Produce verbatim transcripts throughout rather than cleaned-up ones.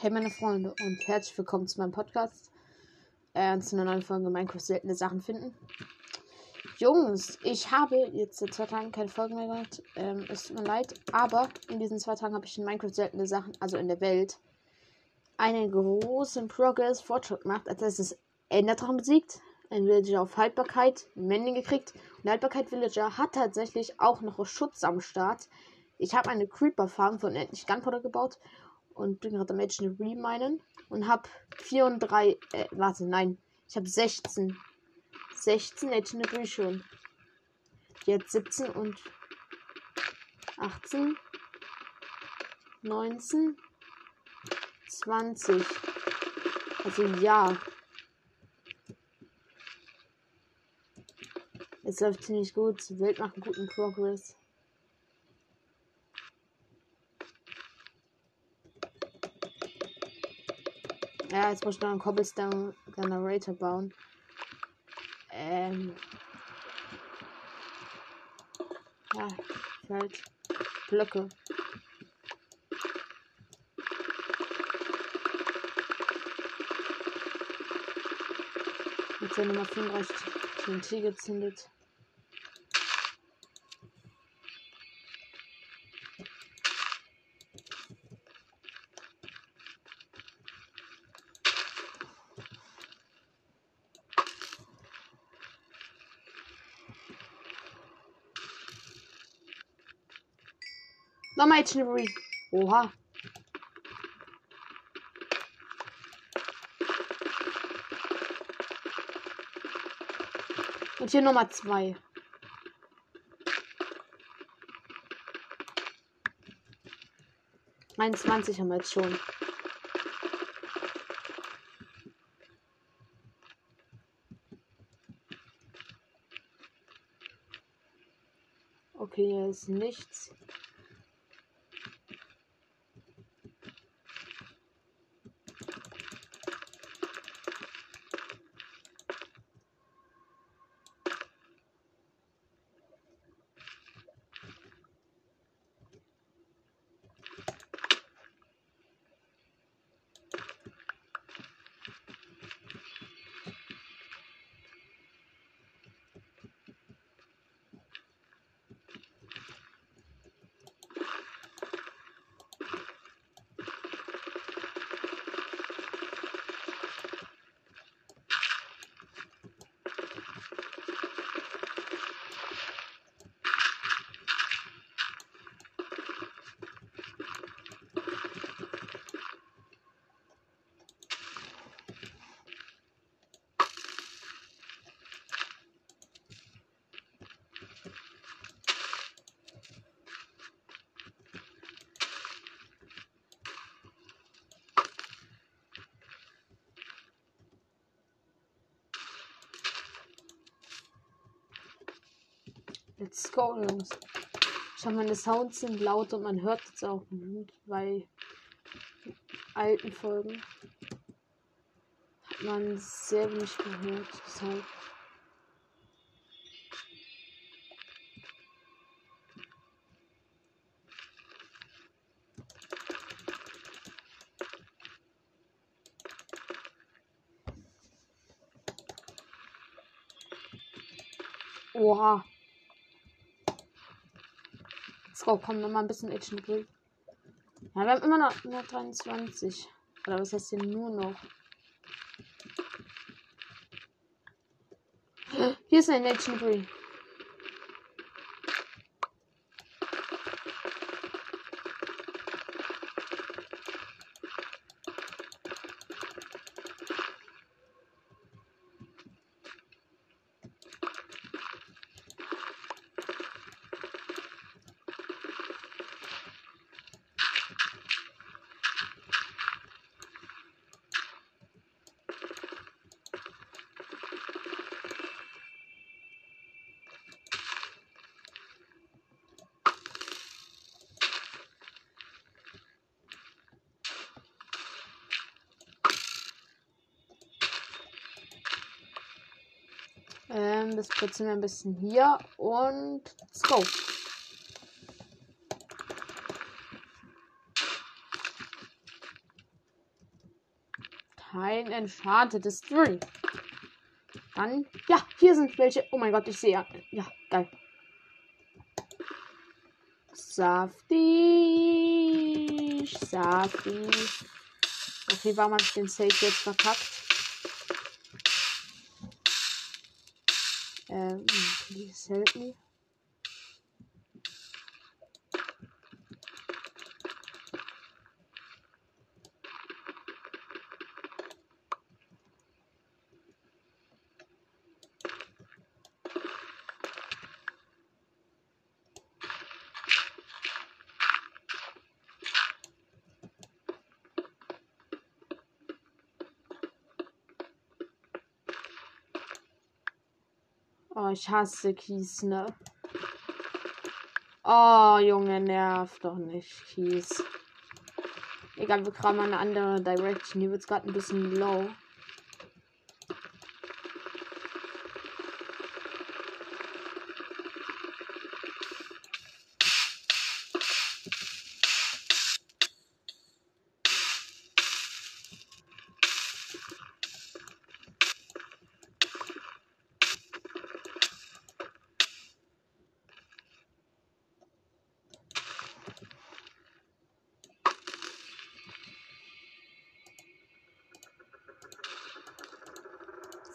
Hey meine Freunde und herzlich willkommen zu meinem Podcast. Äh, zu einer neuen Folge Minecraft seltene Sachen finden. Jungs, ich habe jetzt seit zwei Tagen keine Folge mehr gemacht. Ähm, es tut mir leid, aber in diesen zwei Tagen habe ich in Minecraft seltene Sachen, also in der Welt, einen großen Progress-Fortschritt gemacht. Als erstes Enderdrachen besiegt, ein Villager auf Haltbarkeit, Mending gekriegt. Und Haltbarkeit-Villager hat tatsächlich auch noch Schutz am Start. Ich habe eine Creeper-Farm von endlich Gunpowder gebaut. Und bin gerade am Edge reminen. Und habe vier und drei. Äh, warte, nein. Ich habe sechzehn. sechzehn Edge Debris schon. Jetzt siebzehn und achtzehn. neunzehn. zwanzig. Also ja. Es läuft ziemlich gut. Die Welt macht einen guten Progress. Ja, jetzt muss ich noch einen Cobblestone Generator bauen. Ähm. Ja, halt. Blöcke. Jetzt sind Nummer fünfunddreißig T N T gezündet. Nochmal Dschungel. Oha. Und hier nochmal zwei. einundzwanzig haben wir jetzt schon. Okay, hier ist nichts. Let's go, Jungs. Schau, meine Sounds sind laut und man hört jetzt auch bei alten Folgen. Hat man sehr wenig gehört. Deshalb. Oha. Oh, komm, nochmal ein bisschen Action drin. Ja, wir haben immer noch hundertdreiundzwanzig. Oder was heißt hier nur noch? Hier ist ein Action drin. Ähm, das putzen wir ein bisschen hier und let's go. kein entfadetes Dschungel. Dann, ja, hier sind welche. Oh mein Gott, ich sehe ja. Ja, geil. Saftig, saftig. Okay, warum habe ich den Safe jetzt verkackt? Ähm, please help me. Oh, ich hasse Kies, ne? Oh, Junge, nervt doch nicht, Kies. Egal, wir kramen eine andere Direction. Hier wird's gerade ein bisschen low.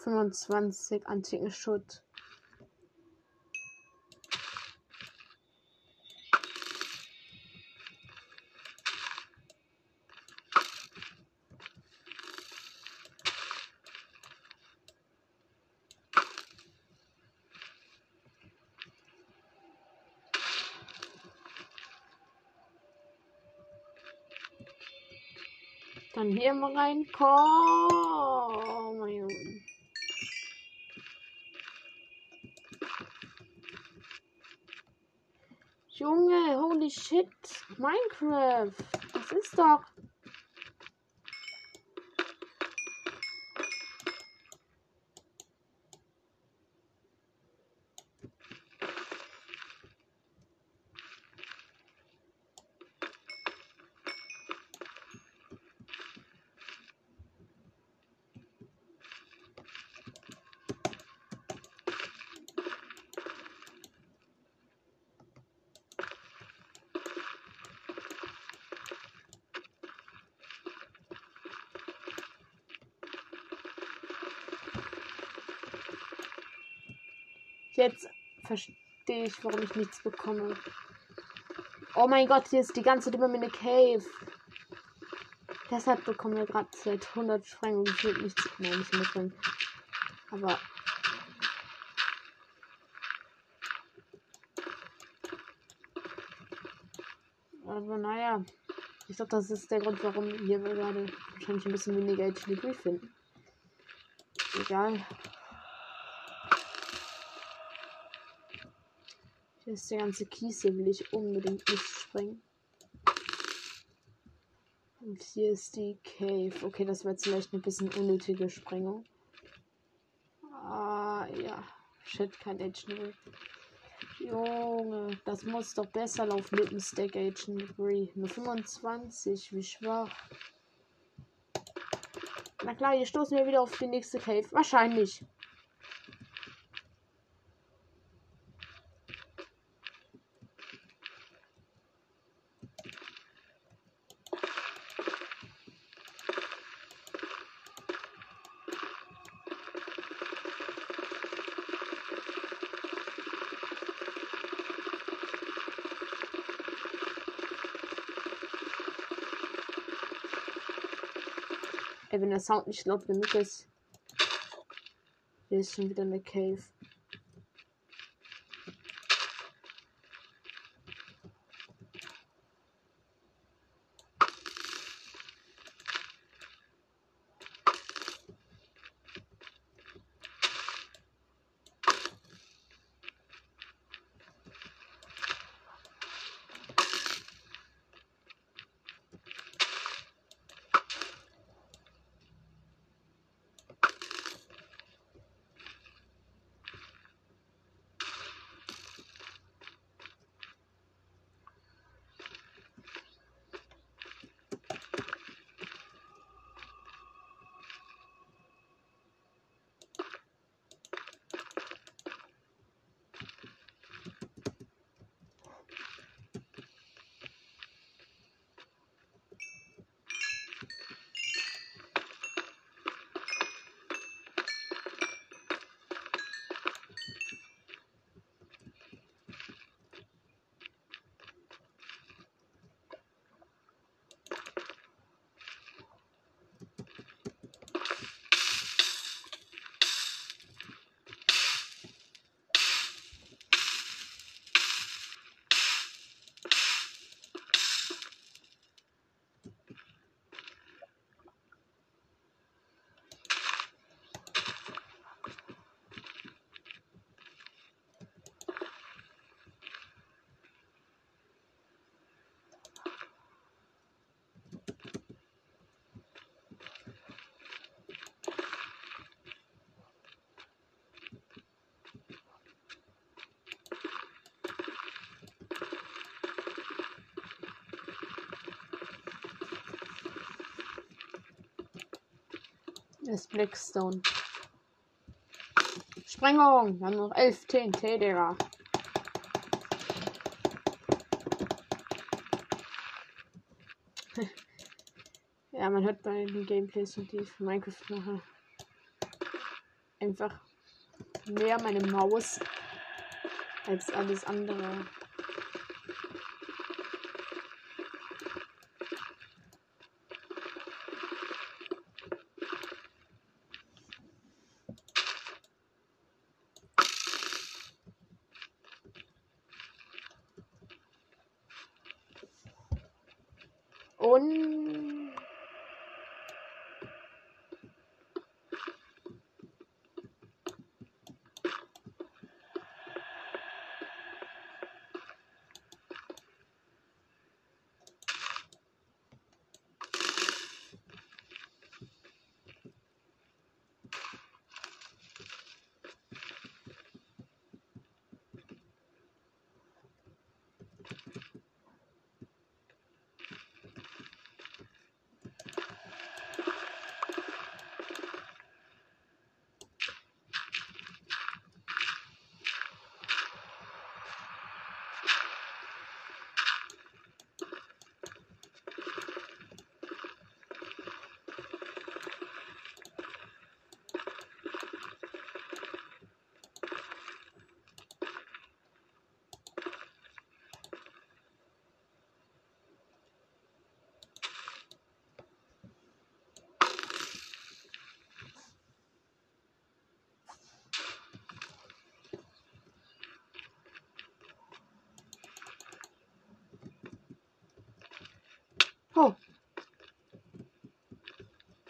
fünfundzwanzig antiken Schutt. Dann hier mal reinkommen. Junge, holy shit, Minecraft, das ist doch... Jetzt verstehe ich, warum ich nichts bekomme. Oh mein Gott, hier ist die ganze Zeit immer mit einer Cave. Deshalb bekommen wir gerade seit hundert Sprengungen nichts mehr. Nicht mehr. Aber... Aber naja. Ich glaube, das ist der Grund, warum hier wir gerade wahrscheinlich ein bisschen weniger Debris finden. Egal. Hier ist der ganze Kies, hier will ich unbedingt nicht springen. Und hier ist die Cave. Okay, das war jetzt vielleicht ein bisschen unnötige Sprengung. Ah, ja. Shit, kein Action Debris. Junge, das muss doch besser laufen mit dem Stack Action Debris. Nur fünfundzwanzig, wie schwach. Na klar, hier stoßen wir wieder auf die nächste Cave. Wahrscheinlich. Ey, wenn der Sound nicht laut genug ist. Hier ist schon wieder eine Cave. ist Blackstone. Sprengung! Wir haben noch elf T N T, Digga. Ja, man hört bei den Gameplays und die ich für Minecraft mache einfach mehr meine Maus als alles andere. Und oh!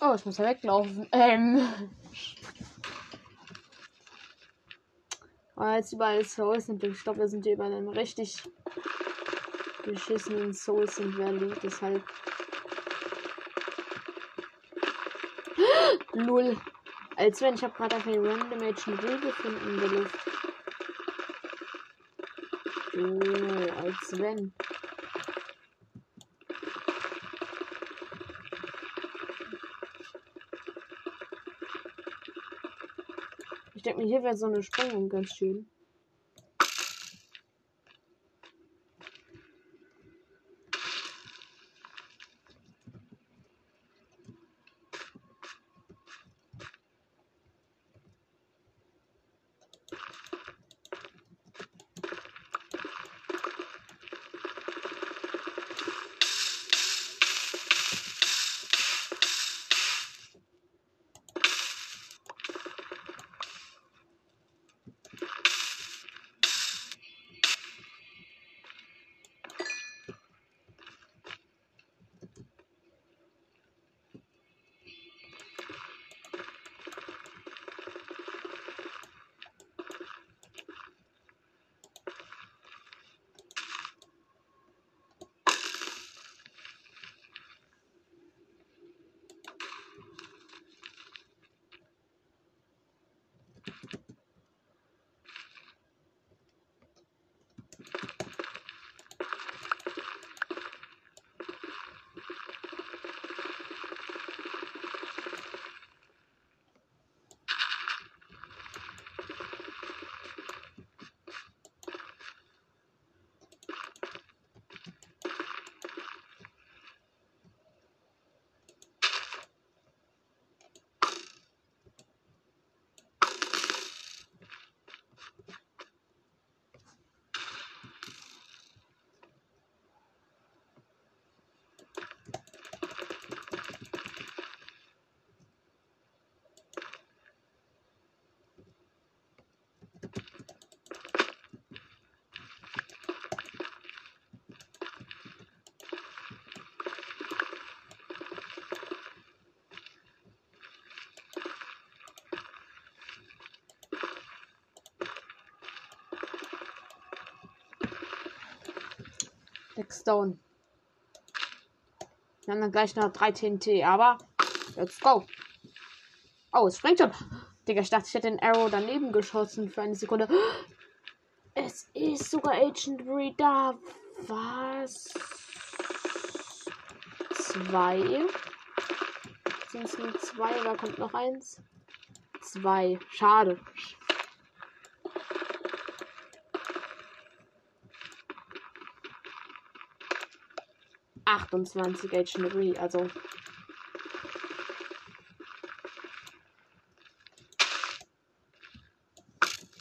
Oh, ich muss ja weglaufen. Ähm. Weil jetzt überall Soul Sand. Ich glaube, wir sind hier überall einem richtig beschissenen Soul Sand Valley. Deshalb. Lul. Als wenn, ich habe gerade einfach einen random Agent Will gefunden in der Luft. Lul, als wenn. Ich denke mir, hier wäre so eine Sprengung ganz schön. Blackstone. Wir haben dann gleich noch drei T N T, aber let's go. Oh, es springt schon. Digga, ich dachte, ich hätte den Arrow daneben geschossen für eine Sekunde. Es ist sogar Agent Reed da. Was? Zwei. Sind es nur zwei oder kommt noch eins? Zwei. Schade. achtundzwanzig Agent Reed, also.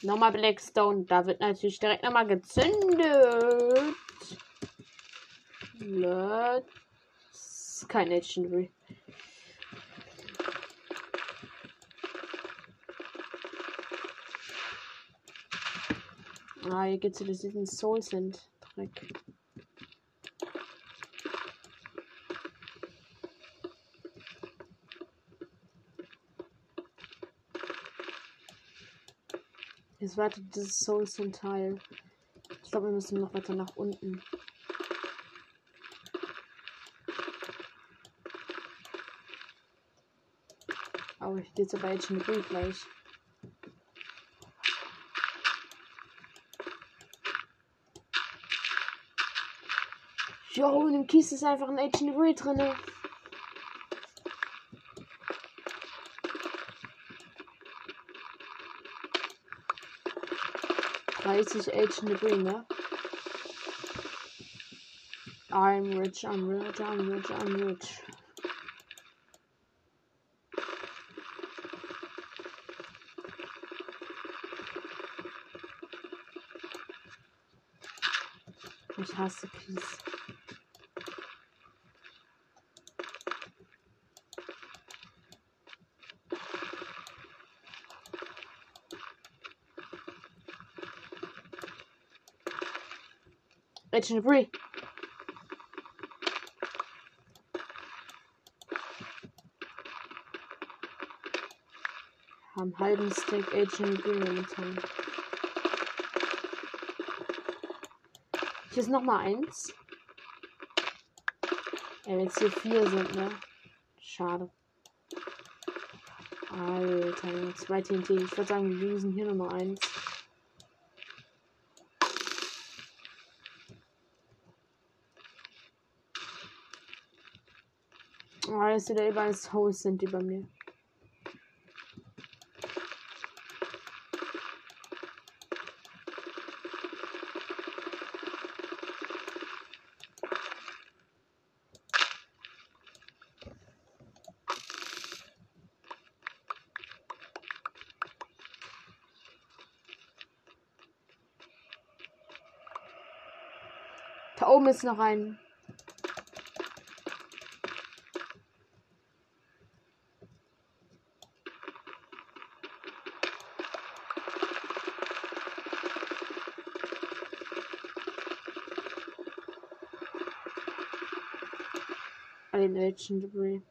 Nochmal Blackstone. Da wird natürlich direkt nochmal gezündet. Let's. Kein Legendary. Ah, hier gibt es wieder diesen Soul Sand Dreck. Jetzt wartet dieses Soul Sand Teil. Ich glaube, wir müssen noch weiter nach unten. Aber ich gehe jetzt aber jetzt schon gut gleich. Jo, in dem Kiste ist einfach ein Agent Debris drin. dreißig Agent Debris, ne? I'm rich, I'm rich, I'm rich, I'm rich. Ich hasse Kies. Agent Debris. Am halben Stack Agent Debris momentan. Hier ist nochmal eins. Ja, wenn es hier vier sind, ne? Schade. Alter, zwei T N T. Ich würde sagen, wir lösen hier nochmal eins. Oh, jetzt wieder überall Holes sind über mir. Da oben ist noch ein. Ein Agent Debris.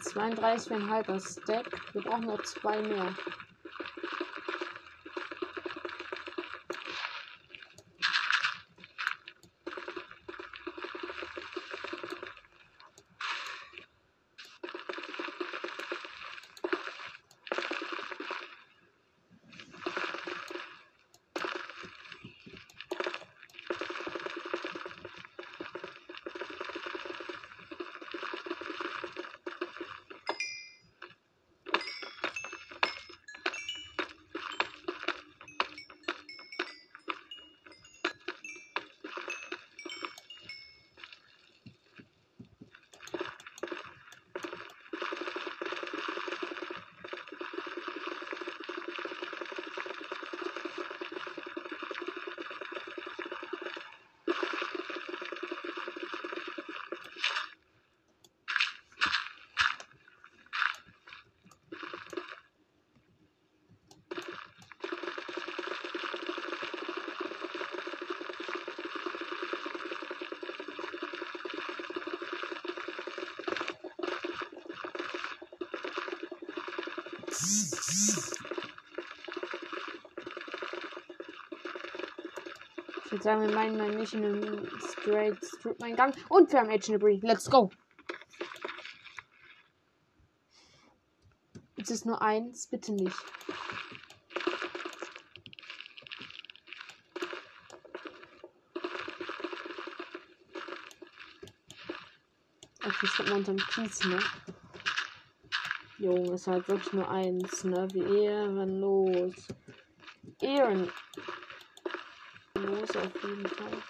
zweiunddreißig Komma fünf Stack. Wir brauchen noch zwei mehr. Ich würde sagen, wir meinen mal nicht in einem straight strip meinen Gang. Und wir haben Ancient Debris. Let's go! Jetzt ist nur eins, bitte nicht. Ach, das steht mal unterm Kies, ne? Junge, es ist halt wirklich nur eins, ne? Wie ehrenlos. Ehren. Los auf jeden Fall.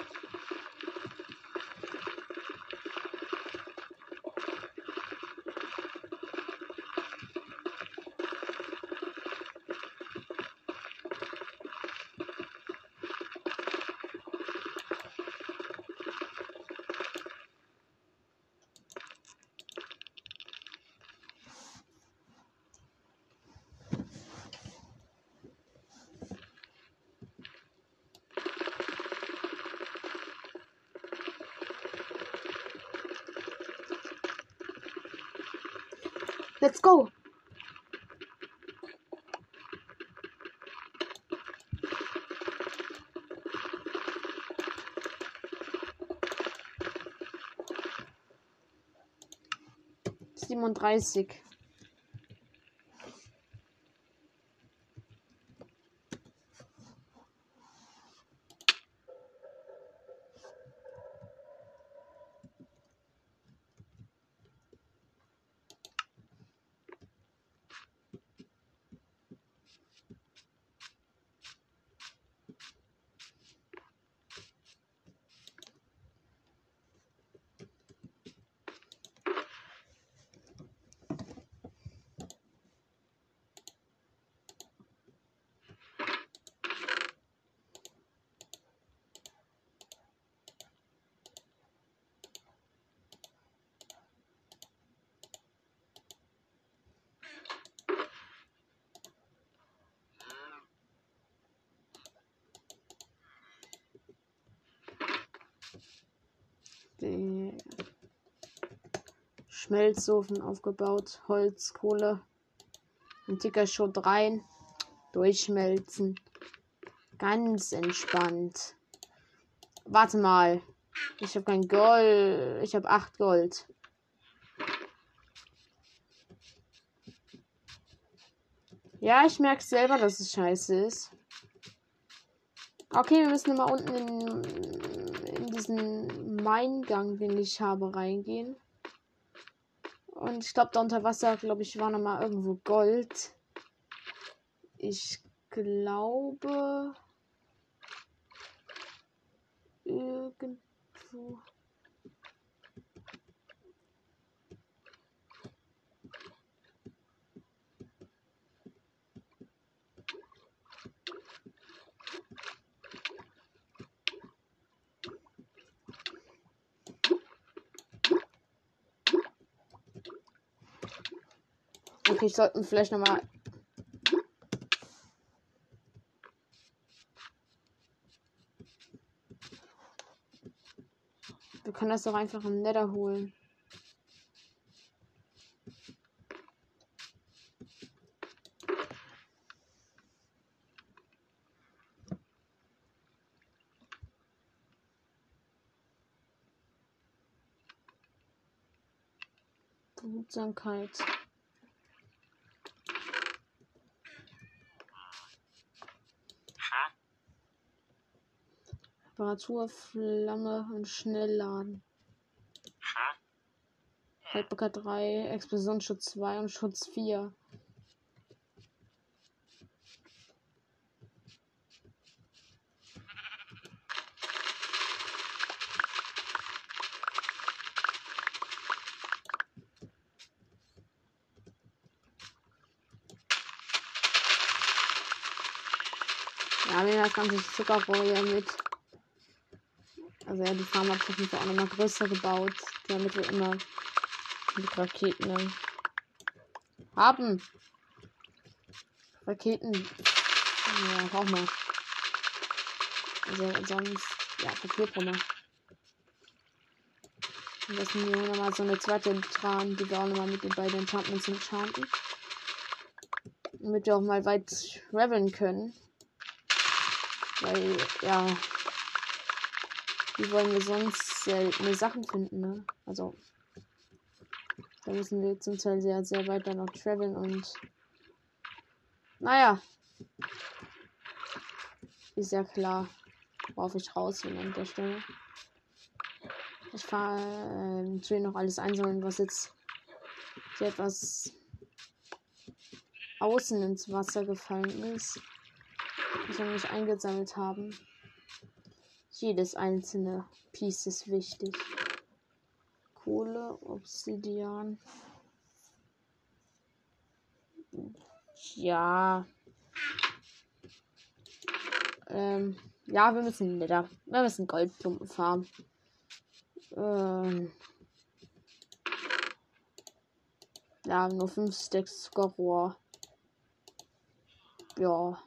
Let's go! siebenunddreißig. Die Schmelzofen aufgebaut, Holz, Kohle, ein dicker Schutt rein, durchschmelzen, ganz entspannt. Warte mal, ich habe kein Gold, ich habe acht Gold. Ja, ich merke selber, dass es scheiße ist. Okay, wir müssen mal unten in diesen Maingang, den ich habe, reingehen. Und ich glaube, da unter Wasser, glaube ich, war noch mal irgendwo Gold. Ich glaube irgendwo. Okay, ich sollte vielleicht nochmal. Wir können das doch einfach im Nether holen. Behutsamkeit. Temperatur, Flamme und Schnellladen. Haltbarkeit drei, Explosionsschutz zwei und Schutz vier. Ja, wir haben das ganze Zuckerrohr mit. Also ja, die Farm hat sich auch nochmal größer gebaut, damit wir immer mit Raketen haben. Raketen. Ja, brauchen wir. Also sonst, ja, Papierbrummer. Am besten wir nochmal so eine zweite Tran, die wir auch nochmal mit den beiden Enchantments enchanten. damit wir auch mal weit traveln können. Weil, ja, wie wollen wir sonst seltene Sachen finden, ne? Also, da müssen wir zum Teil sehr, sehr weit dann noch traveln und, naja, ist ja klar, worauf ich raus will an der Stelle. Ich fahre äh, natürlich noch alles einsammeln, was jetzt hier etwas außen ins Wasser gefallen ist. Was wir nicht eingesammelt haben. Jedes einzelne Piece ist wichtig. Kohle, Obsidian. Ja. Ähm, ja, wir müssen Nether. Wir müssen Goldklumpen farmen. Ähm. Ja, nur fünf Stacks Zuckerrohr. Ja.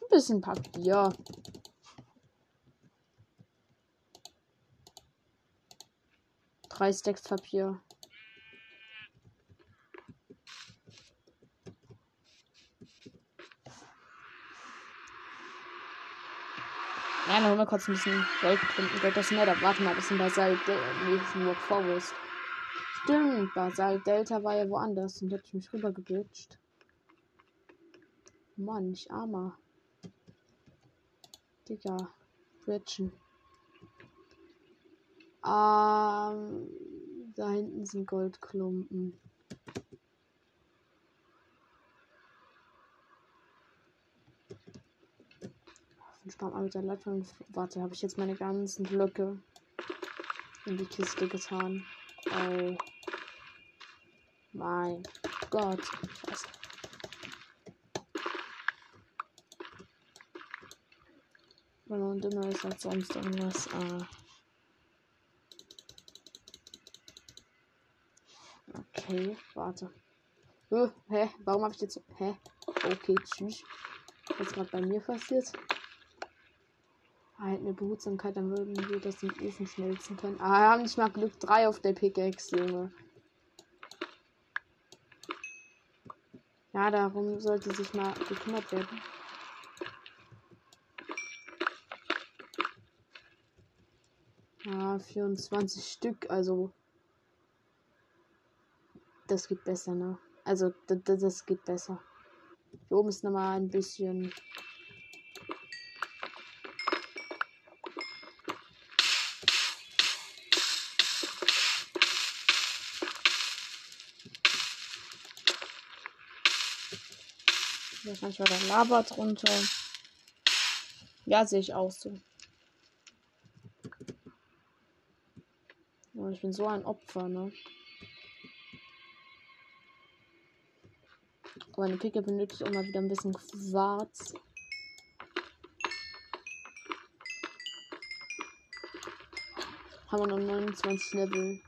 Ein bisschen Papier. Drei Stacks Papier. Ja, dann holen wir kurz ein bisschen Gold und Gold aus Nether. Warte mal, das sind Basalt-Delta. Nee, das ist nur Forest. Stimmt, Basalt-Delta war ja woanders und hab ich mich rüber geglitscht. Mann, ich armer. Digga, Bridgen. Ähm, da hinten sind Goldklumpen. Sparen mal mit der Leitung. Warte, habe ich jetzt meine ganzen Blöcke in die Kiste getan? Oh mein Gott. Scheiße. Wenn man dünner ist als sonst irgendwas. Äh okay, warte. Hä? Hä? Warum habe ich jetzt so... Hä? Okay, tschüss. Was ist gerade bei mir passiert? Halt eine Behutsamkeit, dann würden wir das im Ofen schmelzen können. Ah, wir haben nicht mal Glück. Drei auf der Pickaxe, Junge. Ja, darum sollte sich mal gekümmert werden. Ah, vierundzwanzig Stück, also. Das geht besser, ne? Also, das geht besser. Hier oben ist nochmal ein bisschen. Manchmal dann Lava drunter. Ja, sehe ich auch so. Oh, ich bin so ein Opfer, ne? Oh, meine Picke benötigt auch mal wieder ein bisschen Quarz. Haben wir noch neunundzwanzig Level.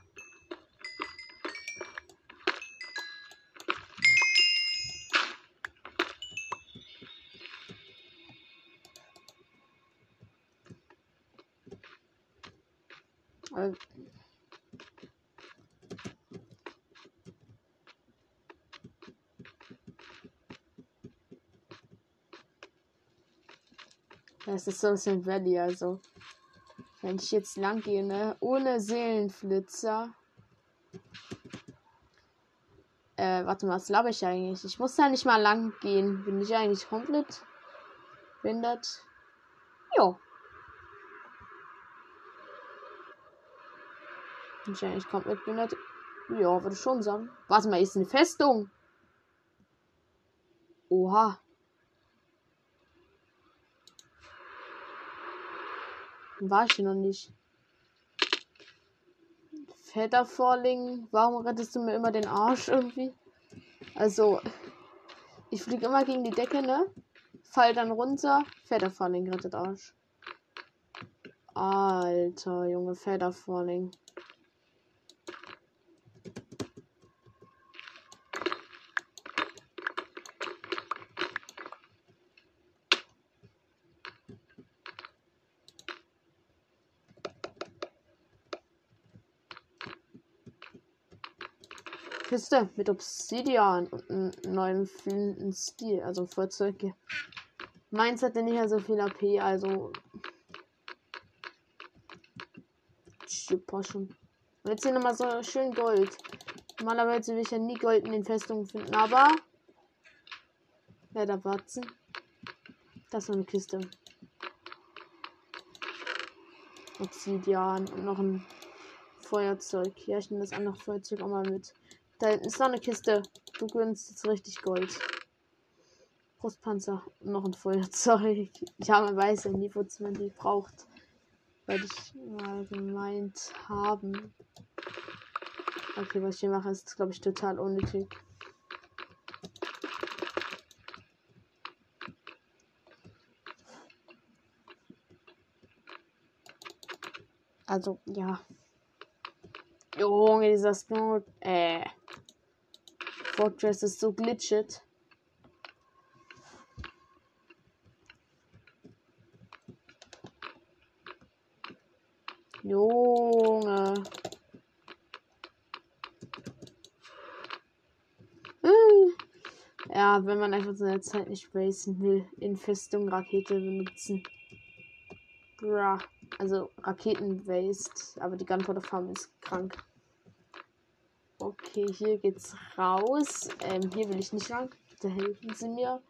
Das ist Soul Sand Valley, also. Wenn ich jetzt lang gehe, ne? Ohne Seelenflitzer. Äh, warte mal, was glaube ich eigentlich? Ich muss da nicht mal lang gehen. Bin ich eigentlich komplett behindert? Jo. Bin ich eigentlich komplett behindert? Ja, würde ich schon sagen. Warte mal, ist eine Festung. Oha. War ich noch nicht. Vetter Falling, warum rettest du mir immer den Arsch irgendwie? Also, ich fliege immer gegen die Decke, ne? Fall dann runter. Vetter Falling rettet Arsch. Alter, Junge, Vetter Falling. Kiste mit Obsidian und einem neuen fühlenden Stil, also Feuerzeug. Meins hatte nicht mehr so viel A P, also. Und jetzt hier nochmal so schön Gold. Normalerweise will ich ja nie Gold in den Festungen finden, aber. Ja, da warten. Das ist eine Kiste. Obsidian und noch ein Feuerzeug. Ja, ich nehme das andere Feuerzeug auch mal mit. Da hinten ist noch eine Kiste. Du gönnst jetzt richtig Gold. Brustpanzer und noch ein Feuerzeug. Ja, man weiß ja nie, wozu man die braucht. Weil ich mal gemeint haben. Okay, was ich hier mache, ist, glaube ich, total unnötig. Also, ja. Junge, dieser Snow. Äh. Fortress ist so glitschig. Junge. Hm. Ja, wenn man einfach seine Zeit nicht wasten will, in Festung Rakete benutzen. Bra. Also Raketen-Waste, aber die Gunpowder-Farm ist krank. Okay, hier geht's raus. Ähm, hier will ich nicht lang. Da helfen sie mir.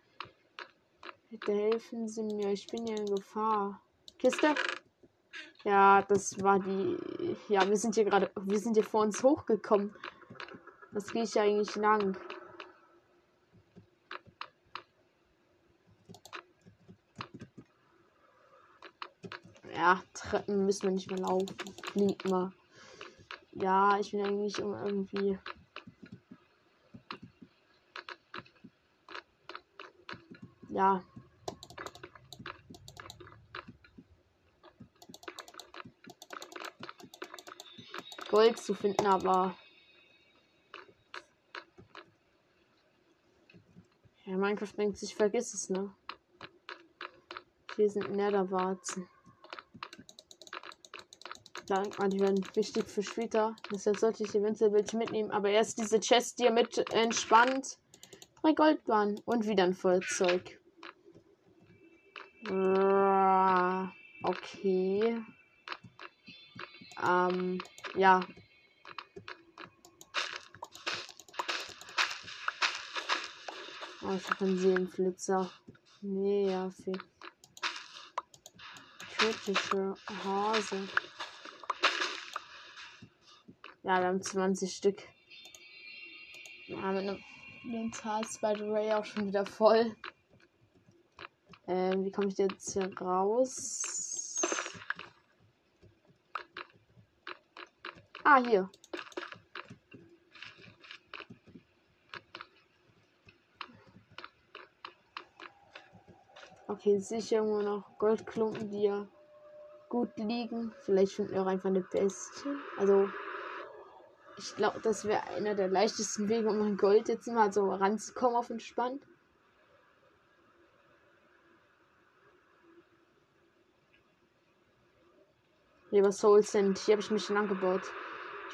Da helfen sie mir. Ich bin hier in Gefahr. Kiste? Ja, das war die. Ja, wir sind hier gerade. Wir sind hier vor uns hochgekommen. Das gehe ich ja eigentlich lang. Ja, Treppen müssen wir nicht mehr laufen. Fliegt mal. Ja, ich bin eigentlich irgendwie. Ja. Gold zu finden, aber. Ja, Minecraft denkt sich, vergiss es, ne? Hier sind Netherwarzen. Die werden wichtig für später. Deshalb sollte ich eventuell welche mitnehmen. Aber erst diese Chest hier mit entspannt. Drei Goldbahnen und wieder ein Feuerzeug. Okay. Ähm, ja. Oh, ich habe einen Seelenflitzer. Nervig. Kritische Hase. Ja, wir haben zwanzig Stück. Ja, mit einem Mental-Spider-Ray auch schon wieder voll. Ähm, wie komme ich jetzt hier raus? Ah, hier. Okay, jetzt sehe ich irgendwo noch Goldklumpen, die ja gut liegen. Vielleicht finden wir auch einfach eine Bestie. Also. Ich glaube, das wäre einer der leichtesten Wege, um an Gold jetzt mal so ranzukommen auf entspannt. Lieber Soul Sand, hier habe ich mich schon angebaut.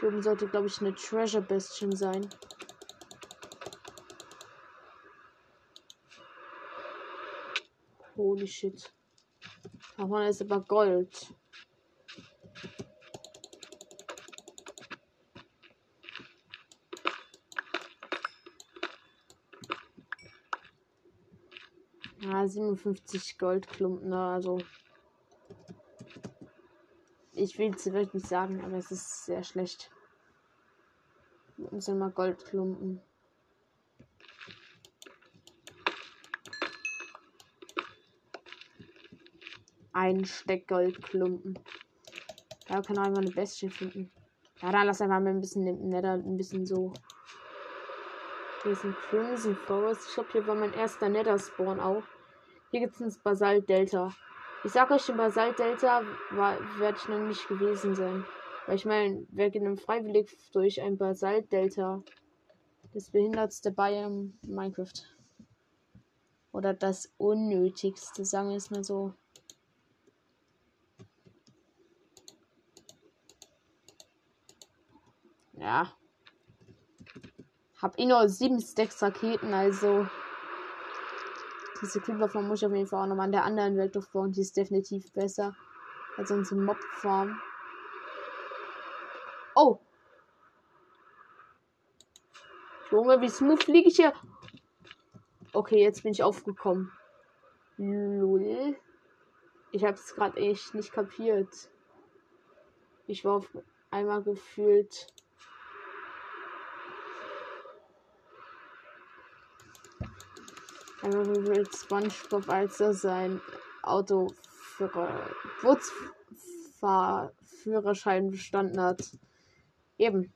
Hier oben sollte, glaube ich, eine Treasure Bastion sein. Holy shit. Da vorne ist aber Gold. siebenundfünfzig Goldklumpen, also ich will es vielleicht nicht sagen, aber es ist sehr schlecht. Mit uns immer Goldklumpen. Ein Steck Goldklumpen. Da kann man einfach eine Bestie finden. Ja, dann lass einfach mal ein bisschen im Nether ein bisschen so. Hier ist ein Crimson Forest. Ich glaube, hier war mein erster Nether-Spawn auch. Hier gibt es ins Basalt-Delta. Ich sag euch, im Basalt-Delta werde ich noch nicht gewesen sein. Weil ich meine, wer geht denn freiwillig durch ein Basalt-Delta? Das behindertste bei in Minecraft. Oder das unnötigste, sagen wir es mal so. Ja. Hab eh nur sieben Stacks Raketen, also diese Creeper-Farm muss ich auf jeden Fall auch nochmal an der anderen Welt durchbauen. Die ist definitiv besser als unsere Mobfarm. Oh! Junge, wie smooth fliege ich hier? Okay, jetzt bin ich aufgekommen. Lol. Ich hab's gerade echt nicht kapiert. Ich war auf einmal gefühlt. Einmal gefühlt SpongeBob, als er sein Autoführerschein bestanden hat. Eben.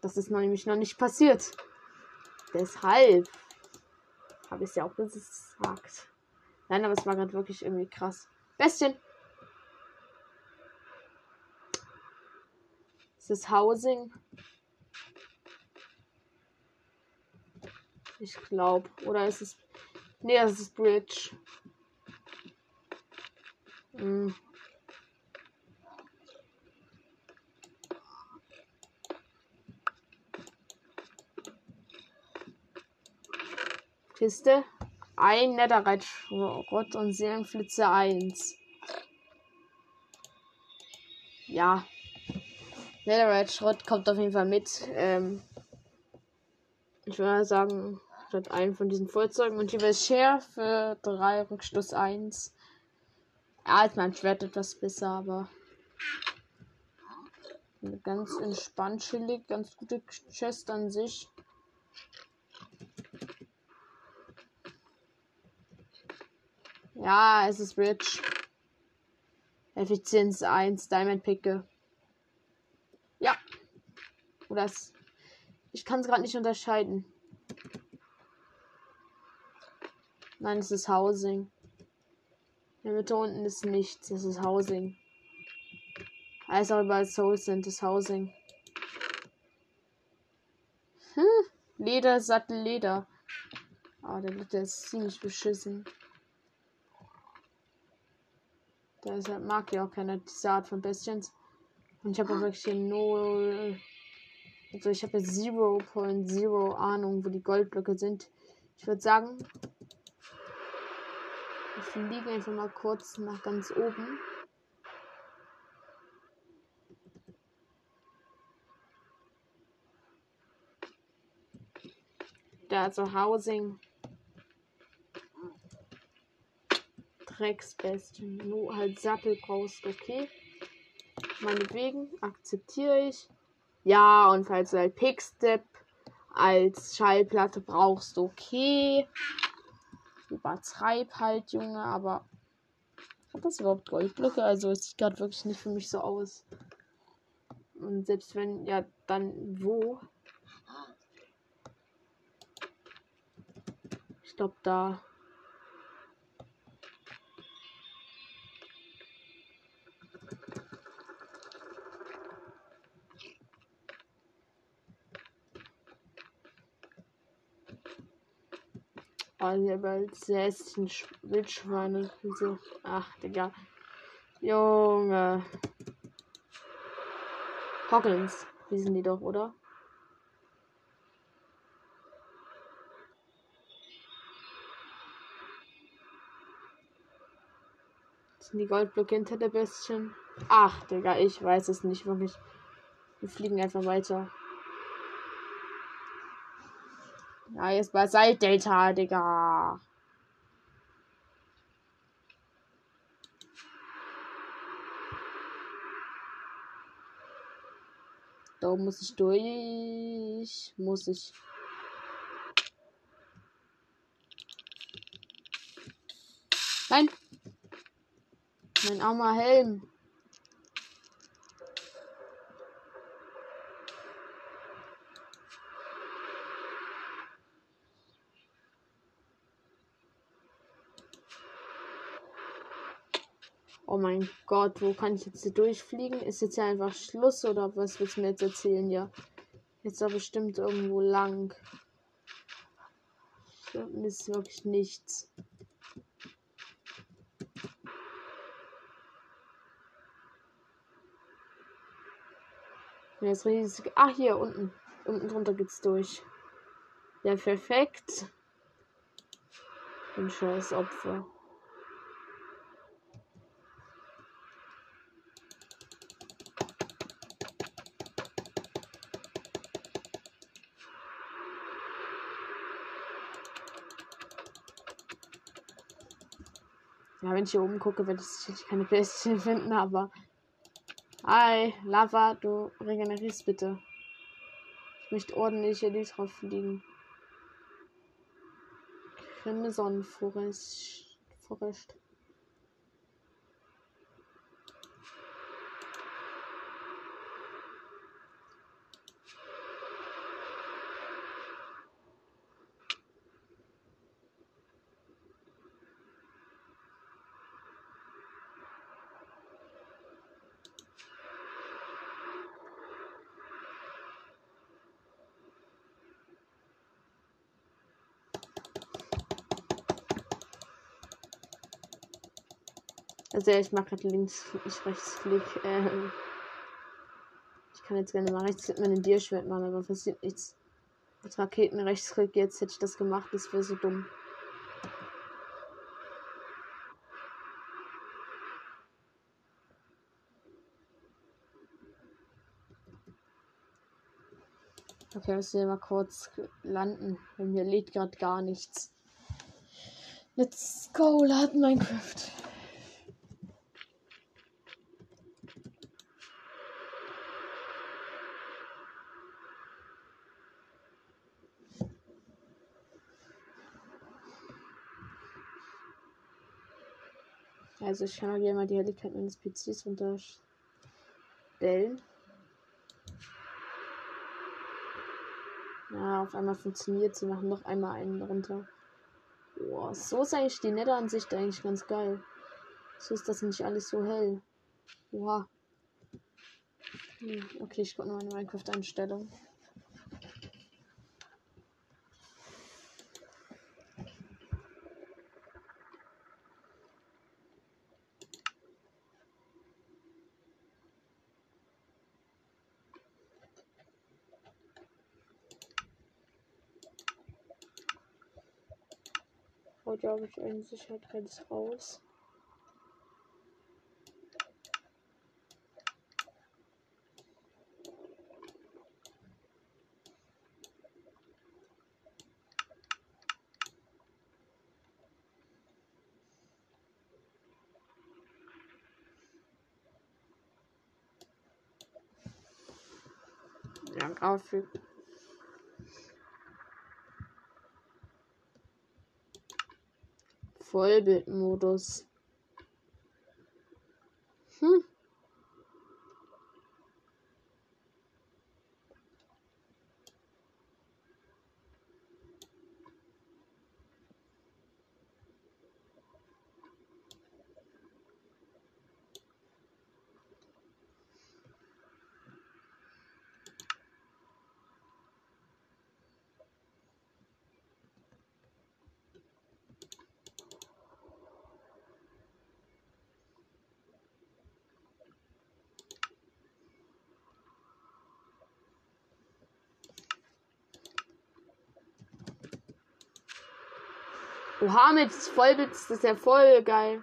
Das ist nämlich noch nicht passiert. Deshalb habe ich es ja auch gesagt. Nein, aber es war gerade wirklich irgendwie krass. Bestien! Ist das Housing? Ich glaube. Oder ist es. Nee, das ist Bridge. Hm. Kiste, ein Netherite-Schrott und Seelenflitze eins. Ja. Netherite-Schrott kommt auf jeden Fall mit. Ähm, ich würde sagen, statt einen von diesen Feuerzeugen und hier wäre Share für drei Rückstoß eins. Ja, ist mein Schwert etwas besser, aber ganz entspannt, chillig, ganz gute Chest an sich. Ja, es ist Bridge. Effizienz eins, Diamond Picke. Ja. Oder es. Ich kann es gerade nicht unterscheiden. Nein, es ist Housing. In der Mitte unten ist nichts. Es ist Housing. Alles auch überall Soul Sand ist Housing. Hm. Leder, Sattel, Leder. Ah, der Leder ist ziemlich beschissen. Deshalb mag ja auch keiner diese Art von Bastions. Und ich habe auch wirklich hier null. Also ich habe jetzt null Komma null Ahnung, wo die Goldblöcke sind. Ich würde sagen, wir fliegen einfach mal kurz nach ganz oben. Da ist so Housing. Drecksbestien. Nur halt Sattel brauchst, okay. Meinetwegen akzeptiere ich. Ja, und falls du halt Pickstep als Schallplatte brauchst, okay. Übertreib halt, Junge, aber hat das überhaupt Goldblöcke? Also es sieht gerade wirklich nicht für mich so aus. Und selbst wenn, ja, dann wo? Ich glaube da. Also bald säßen Wildschweine und so. Ach, Digga. Junge. Hockens. Wie sind die doch, oder? Sind die Goldblöcke hinter der Bestien? Ach, Digga, ich weiß es nicht wirklich. Wir fliegen einfach weiter. Ja, jetzt Basalt-Delta, Digga. Da muss ich durch. Muss ich. Nein. Mein armer Helm. Oh mein Gott, wo kann ich jetzt hier durchfliegen? Ist jetzt hier einfach Schluss oder was willst du mir jetzt erzählen? Ja, jetzt aber bestimmt irgendwo lang. Ich glaube, mir ist wirklich nichts. Jetzt riesig. Ah, hier unten. Unten drunter geht's durch. Ja, perfekt. Ein scheiß Opfer. Ja, wenn ich hier oben gucke, werde ich sicherlich keine Bestie finden, aber... Hi, Lava, du regenerierst bitte. Ich möchte ordentlich hier drauf fliegen. Grüne Sonnenforest. Forest. Also ich mache gerade links, ich rechts flieg. Äh, ich kann jetzt gerne mal rechts mit meinem Dierschwert machen, aber passiert nichts. Mit Raketen rechts klick, jetzt hätte ich das gemacht, das wäre so dumm. Okay, müssen wir mal kurz landen, weil mir lädt gerade gar nichts. Let's go, laden Minecraft. Also ich kann auch hier mal die Helligkeit meines P Cs runterstellen. Na, auf einmal funktioniert sie. Machen noch einmal einen runter. Boah, so ist eigentlich die Netheransicht eigentlich ganz geil. So ist das nicht alles so hell. Boah. Hm, okay, ich gucke noch mal in die Minecraft-Einstellung. Heute habe ich in Sicherheit ganz raus. Ja, Grafik. Vollbildmodus. Hm. Oha, mit Vollbild, das ist ja voll geil.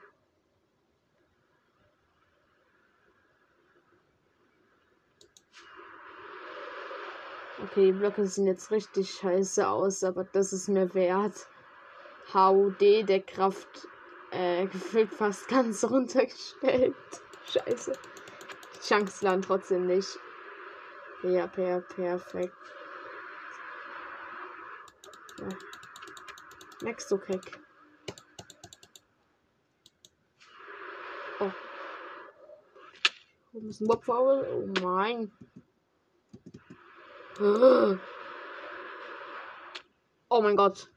Okay, die Blöcke sehen jetzt richtig scheiße aus, aber das ist mir wert. H U D der Kraft äh, gefühlt fast ganz runtergestellt. Scheiße. Chance landen trotzdem nicht. Ja, per, perfekt. Ja. Merkst du, Keck? Oh. Wo ist ein Mobfarm? Oh mein. Oh mein Gott.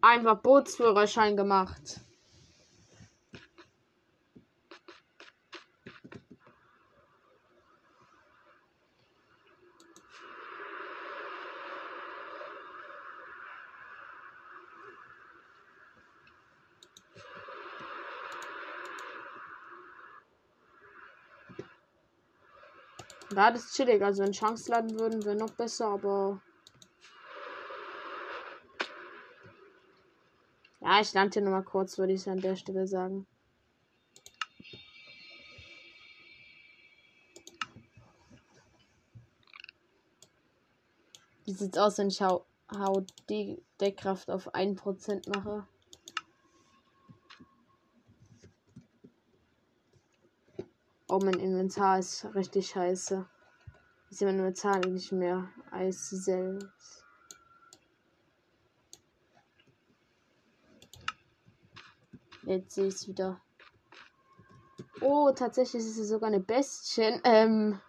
Einfach Bootsführerschein gemacht. Ja, das ist chillig. Also, wenn Chance laden würden, wäre noch besser, aber Ja, ich lande hier nochmal kurz, würde ich an der Stelle sagen. Wie sieht's aus, wenn ich hau, hau die Deckkraft auf ein Prozent mache? Oh, mein Inventar ist richtig scheiße. Ich sehe mein Inventar nicht mehr als selbst. Jetzt sehe ich es wieder. Oh, tatsächlich ist es sogar eine Bestien. Ähm.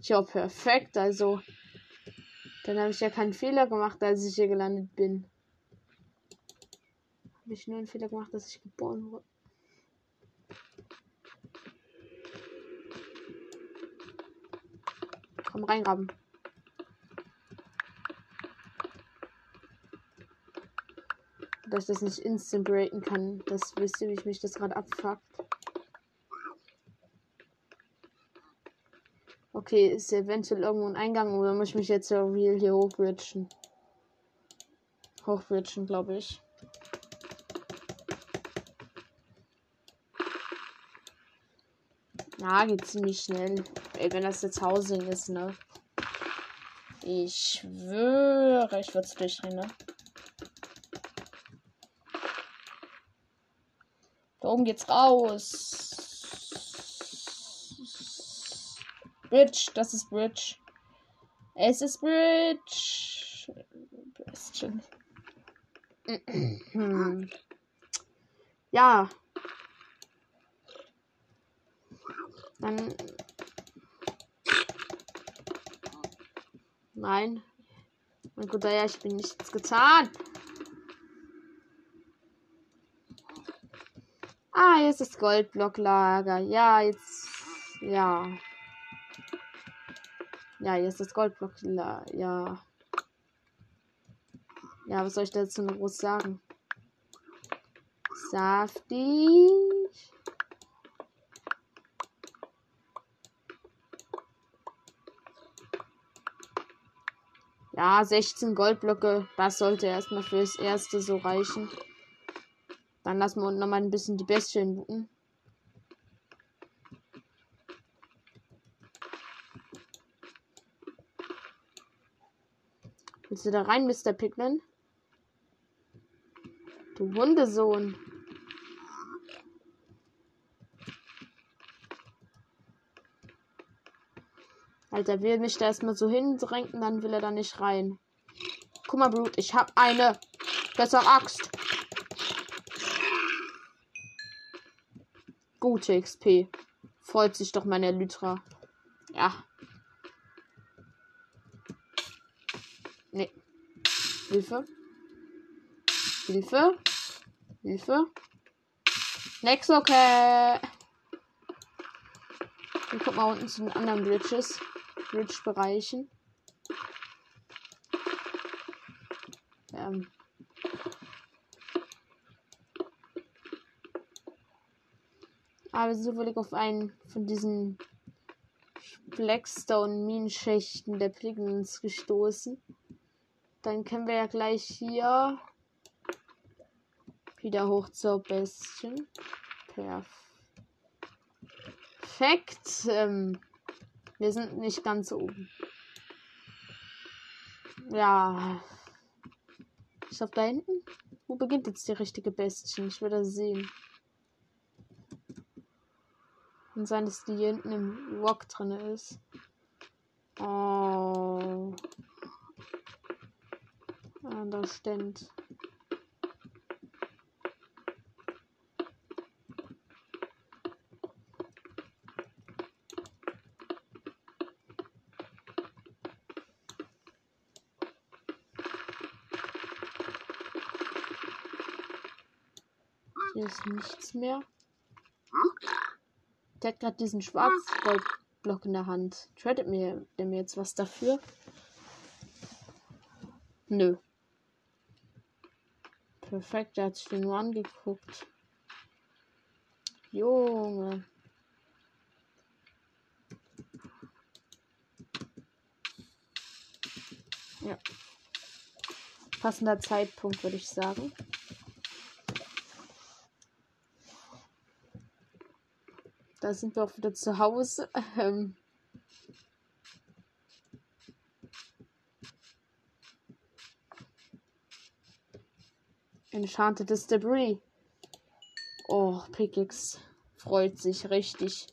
Ja, perfekt. Also, dann habe ich ja keinen Fehler gemacht, als ich hier gelandet bin. Habe ich nur einen Fehler gemacht, dass ich geboren wurde. Komm, reingraben. Dass ich das nicht instant breaken kann. Das wisst ihr, wie ich mich das gerade abfuckt. Okay, ist eventuell irgendwo ein Eingang oder muss ich mich jetzt ja real hier hochwirtschen? Hochwirtschen, glaube ich. Na, geht ziemlich schnell. Ey, wenn das jetzt Housing ist, ne? Ich schwöre, ich würde es durchdrehen, ne? Da oben geht's raus. Bridge, das ist Bridge. Es ist Bridge. Bastion. Ja. Dann. Nein. Mein guter Herr, ich bin nichts getan. Ah, jetzt ist Goldblocklager. Ja, jetzt. Ja. Ja, jetzt ist Goldblocklager. Ja. Ja, was soll ich dazu noch groß sagen? Saftig. Ja, sechzehn Goldblöcke. Das sollte erstmal fürs Erste so reichen. Dann lassen wir uns nochmal ein bisschen die Bestien looten. Willst du da rein, Mister Pigman? Du Hundesohn. Alter, will mich da erstmal so hindrängen, dann will er da nicht rein. Guck mal, Brute, ich hab eine bessere Axt. Gute X P. Freut sich doch meine Lytra. Ja. Nee. Hilfe. Hilfe. Hilfe. Next, okay. Ich guck mal unten zu den anderen Bridges. Bridge-Bereichen. Ähm. Aber wir sind zufällig auf einen von diesen Blackstone-Minenschächten der Pigments gestoßen. Dann können wir ja gleich hier wieder hoch zur Bestien. Perfekt. Ähm, wir sind nicht ganz oben. Ja. Ich glaube, da hinten. Wo beginnt jetzt die richtige Bestien? Ich will das sehen. Und sein, dass die hier hinten im Rock drin ist. Oh. Ah, da stimmt. Hier ist nichts mehr. Der hat gerade diesen Schwarzgoldblock in der Hand. Tradet mir der mir jetzt was dafür? Nö. Perfekt, der hat sich den nur angeguckt. Junge. Ja. passender Zeitpunkt, würde ich sagen. Da sind wir auch wieder zu Hause. Ähm Enchantedes Debris. Oh, Pickaxe freut sich richtig.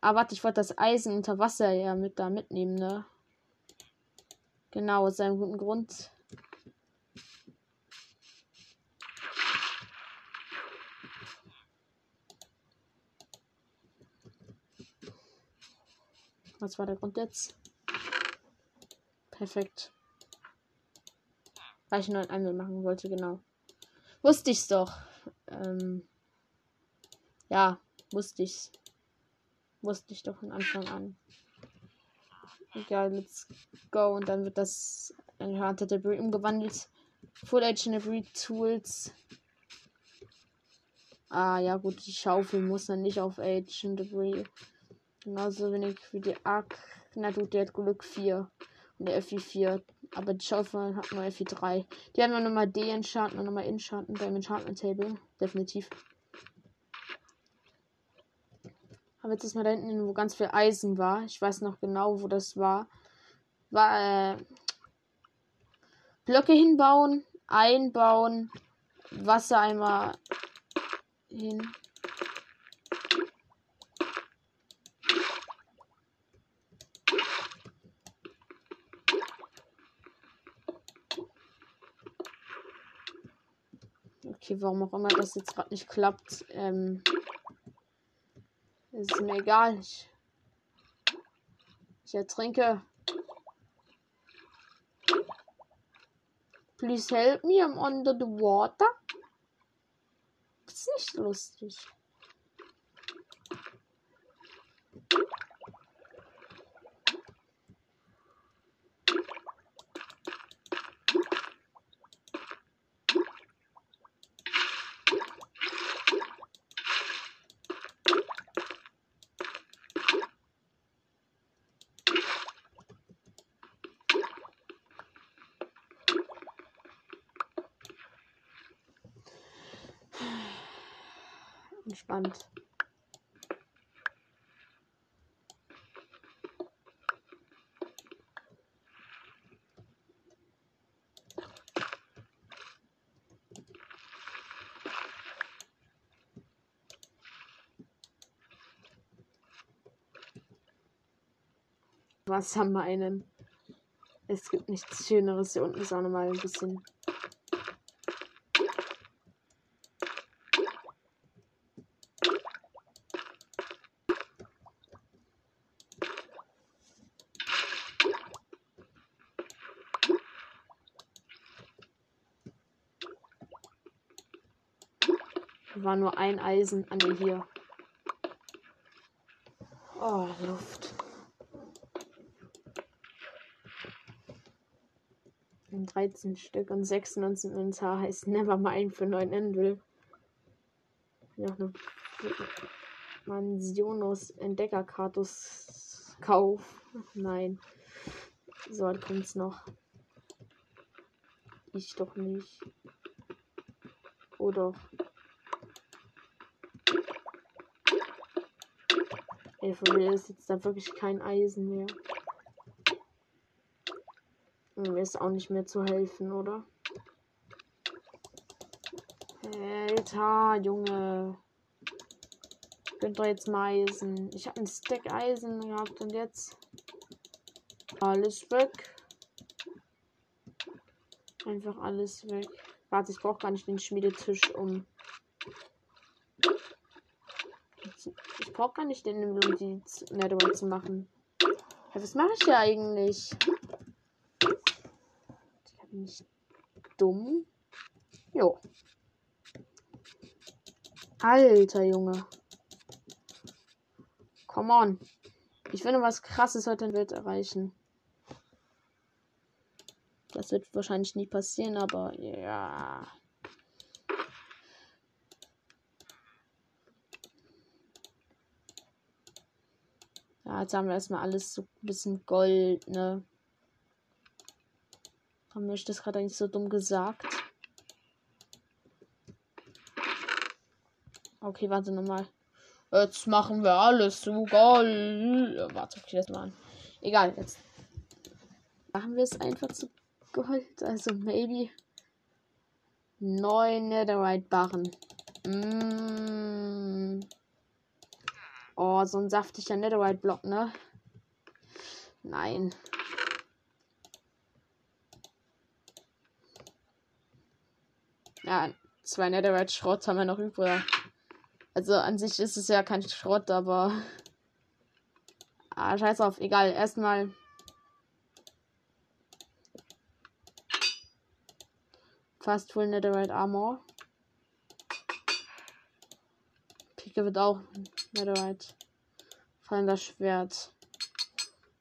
Ah, warte, ich wollte das Eisen unter Wasser ja mit da mitnehmen, ne? Genau, aus einem guten Grund. Was war der Grund jetzt? Perfekt. Weil ich nur einen Einwand machen wollte, genau. Wusste ich's doch. Ähm ja, wusste ich's. Wusste ich doch von Anfang an. Egal, let's go. Und dann wird das Enhanced Debris umgewandelt. Full H Debris Tools. Ah ja, gut, die Schaufel muss dann nicht auf H Debris. Genauso wenig wie die Arc. Na gut, der hat Glück vier. Und der F I vier. Aber die Schaufel hat nur F I drei. Die haben wir nochmal D-Enchanten und nochmal Enchanten beim Enchantment Table. Definitiv. Aber jetzt ist mal da hinten, wo ganz viel Eisen war. Ich weiß noch genau, wo das war. War, äh, Blöcke hinbauen, einbauen, Wassereimer hin. Okay, warum auch immer das jetzt gerade nicht klappt. Ähm... Ist mir egal. Ich, ich ertrinke. Please help me, I'm under the water. Das ist nicht lustig. Entspannt. Was haben wir einen? Es gibt nichts Schöneres. Hier unten ist auch nochmal ein bisschen. War nur ein Eisen an mir hier. Oh, Luft. Und dreizehn Stück und sechsundneunzig im Inventar heißt never mind für neun Endel. Ich kann auch eine Mansion aus Entdeckerkartus kaufen. Nein. So, dann kommt's noch. Ich doch nicht. Oh doch. Ey, für mich ist jetzt da wirklich kein Eisen mehr. Und mir ist auch nicht mehr zu helfen, oder? Alter, Junge. Könnt doch jetzt mal Eisen. Ich habe einen Stack Eisen gehabt und jetzt alles weg. Einfach alles weg. Warte, ich brauche gar nicht den Schmiedetisch um. Ich brauche gar nicht den Nimmel, um die Netherite zu machen. Ja, was mache ich hier eigentlich? Bin ich dumm? Jo. Alter Junge. Come on. Ich will noch was Krasses heute in der Welt erreichen. Das wird wahrscheinlich nie passieren, aber ja. Ja, jetzt haben wir erstmal alles so ein bisschen Gold, ne? Haben wir das gerade eigentlich so dumm gesagt? Okay, warte nochmal. Jetzt machen wir alles zu Gold. Warte, okay, das mal an. Egal, jetzt machen wir es einfach zu Gold. Also, maybe neun Netherite-Barren. Mm. Oh, so ein saftiger Netherite-Block, ne? Nein. Ja, zwei Netherite-Schrott haben wir noch übrig. Also an sich ist es ja kein Schrott, aber... Ah, scheiß auf. Egal, erstmal... Fast full Netherite Armor. Picke wird auch Netherite. Fallender Schwert.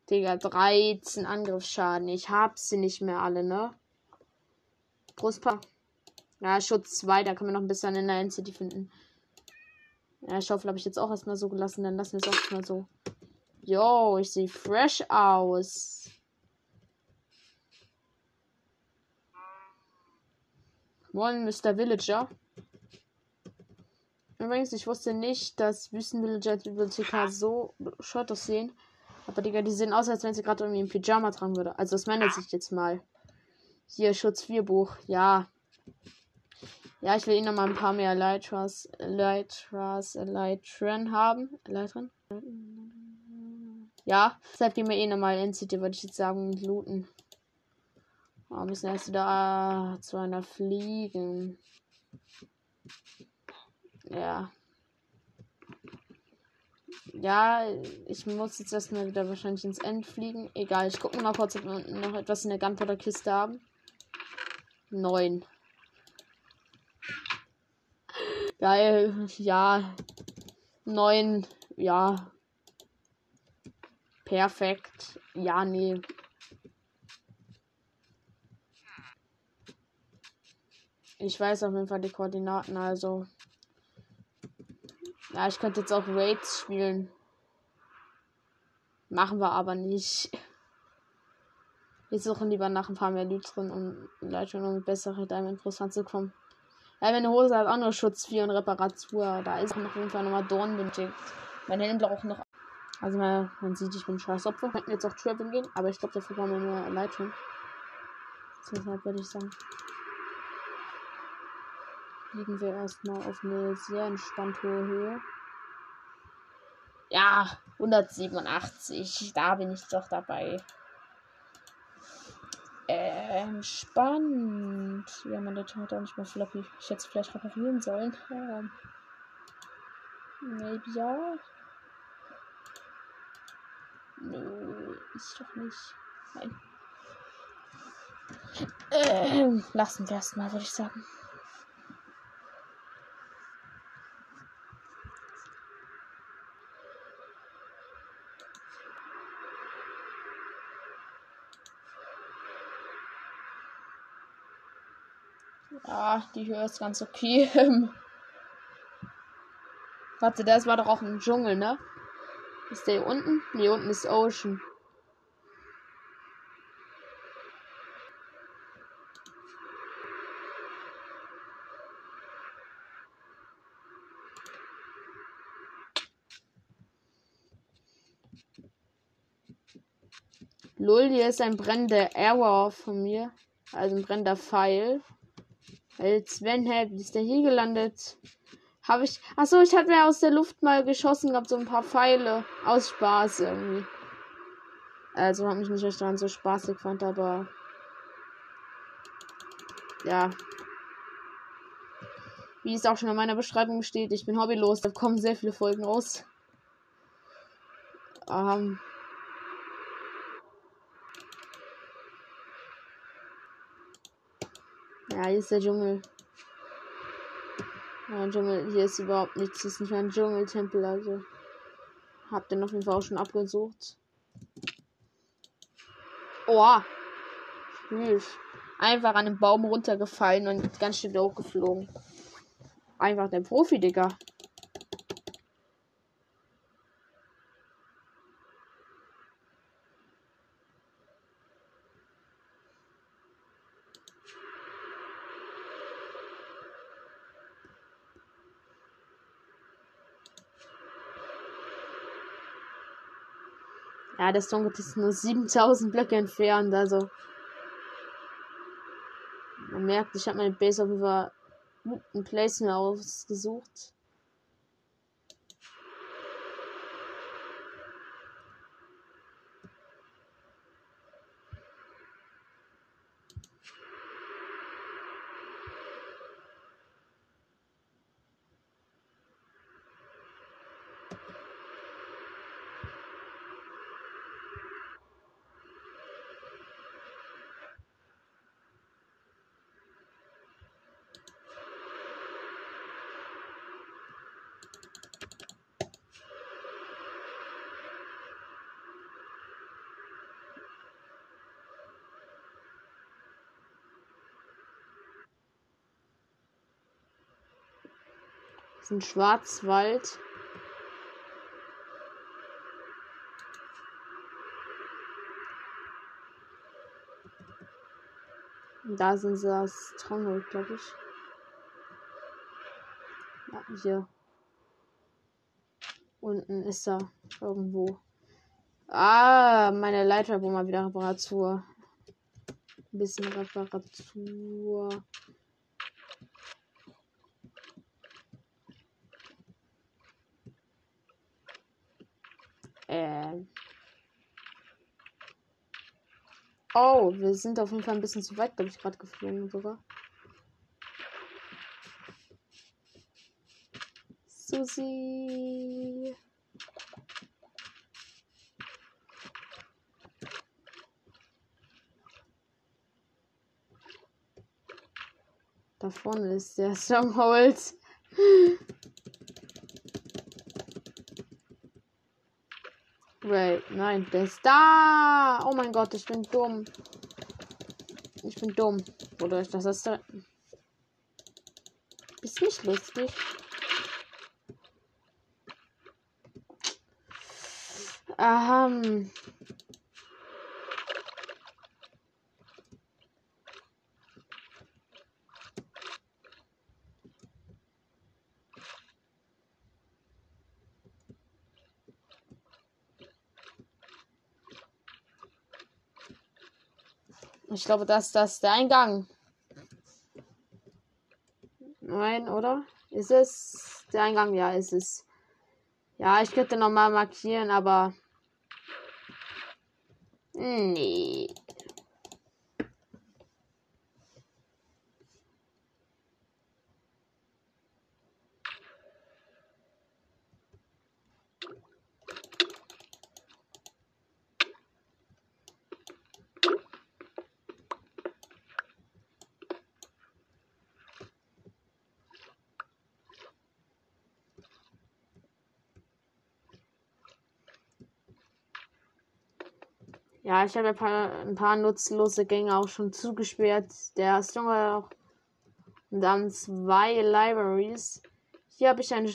Digga, dreizehn Angriffsschaden. Ich hab sie nicht mehr alle, ne? Brustpaar. Ja, Schutz zwei, da können wir noch ein bisschen in der End City finden. Ja, Schaufel habe ich jetzt auch erstmal so gelassen, dann lassen wir es auch mal so. Yo, ich sehe fresh aus. Moin, Mister Villager. Übrigens, ich wusste nicht, dass Wüstenvillager und Bibliothekar so schott aussehen. Aber Digga, die sehen aus, als wenn sie gerade irgendwie im Pyjama tragen würde. Also aus meiner Sicht jetzt mal. Hier, Schutz vier Buch. Ja. Ja, ich will ihnen noch mal ein paar mehr Elytras, Elytras, Elytren haben. Elytren? Ja, deshalb gehen wir eh noch mal in City, würde ich jetzt sagen, looten. Oh, müssen erst wieder zu einer fliegen. Ja. Ja, ich muss jetzt erstmal wieder wahrscheinlich ins End fliegen. Egal, ich gucke mal kurz, ob wir unten noch etwas in der Gunpowder-Kiste haben. Neun. Geil, ja. Neun, ja. Perfekt. Ja, nee. Ich weiß auf jeden Fall die Koordinaten, also. Ja, ich könnte jetzt auch Raids spielen. Machen wir aber nicht. Wir suchen lieber nach ein paar mehr Lytren, um Leitungen mit besseren Diamond-Pros ranzukommen. Ja, meine Hose hat auch noch Schutz vier und Reparatur. Da ist auf jeden Fall nochmal Dorn benötigt. Mein Händler auch noch. Also man, man sieht, ich bin scheiß Opfer. Wir könnten jetzt auch Trappen gehen, aber ich glaube, dafür brauchen wir nur Leitung. Deshalb würde ich sagen, liegen wir erstmal auf eine sehr entspannte Höhe. Ja, hundertsiebenundachtzig. Da bin ich doch dabei. Entspannt. Ja, man, der Ton hat auch nicht mehr floppy. Ich hätte es vielleicht reparieren sollen. Ja. Maybe ja. Nö, ist doch nicht. Nein. Ähm, lassen wir erstmal, würde ich sagen. Ja, die Höhe ist ganz okay. Warte, das war doch auch im Dschungel, ne? Ist der hier unten? Ne, unten ist Ocean. Lol, hier ist ein brennender Error von mir. Also ein brennender Pfeil. Als wenn, hä, wie ist der hier gelandet? Habe ich. Achso, ich hatte mir aus der Luft mal geschossen, gab so ein paar Pfeile. Aus Spaß irgendwie. Also hat mich nicht echt daran so spaßig fand, aber. Ja. Wie es auch schon in meiner Beschreibung steht, ich bin hobbylos, da kommen sehr viele Folgen raus. Ähm. Ja, hier ist der Dschungel. Ja, Dschungel, hier ist überhaupt nichts. Hier ist nicht mal ein Dschungeltempel, also. Hab den auf jeden Fall auch schon abgesucht. Oha! Schwierig. Einfach an einem Baum runtergefallen und ganz schnell wieder hochgeflogen. Einfach der Profi, Digga. Ja, das Dschungel ist nur siebentausend Blöcke entfernt, also. Man merkt, ich habe meine Base auf jeden Fall guten Place mehr ausgesucht. Das ist ein Schwarzwald. Und da sind sie das Stronghold, glaube ich. Ja, hier. Unten ist er irgendwo. Ah, meine Leiter braucht mal wieder Reparatur. Ein bisschen Reparatur. Oh, wir sind auf jeden Fall ein bisschen zu weit, glaube ich, gerade geflogen sogar. Susi. Da vorne ist der Stronghold. Wait, nein, der ist da! Oh mein Gott, ich bin dumm. Ich bin dumm. Oder ich das ist da. Ist nicht lustig. Ähm. Ich glaube, das, das ist der Eingang. Nein, oder? Ist es der Eingang? Ja, ist es. Ja, ich könnte nochmal markieren, aber... Nee. Ja, ich habe ein paar, ein paar nutzlose Gänge auch schon zugesperrt. Der Stronghold auch. Und dann zwei Libraries. Hier habe ich eine.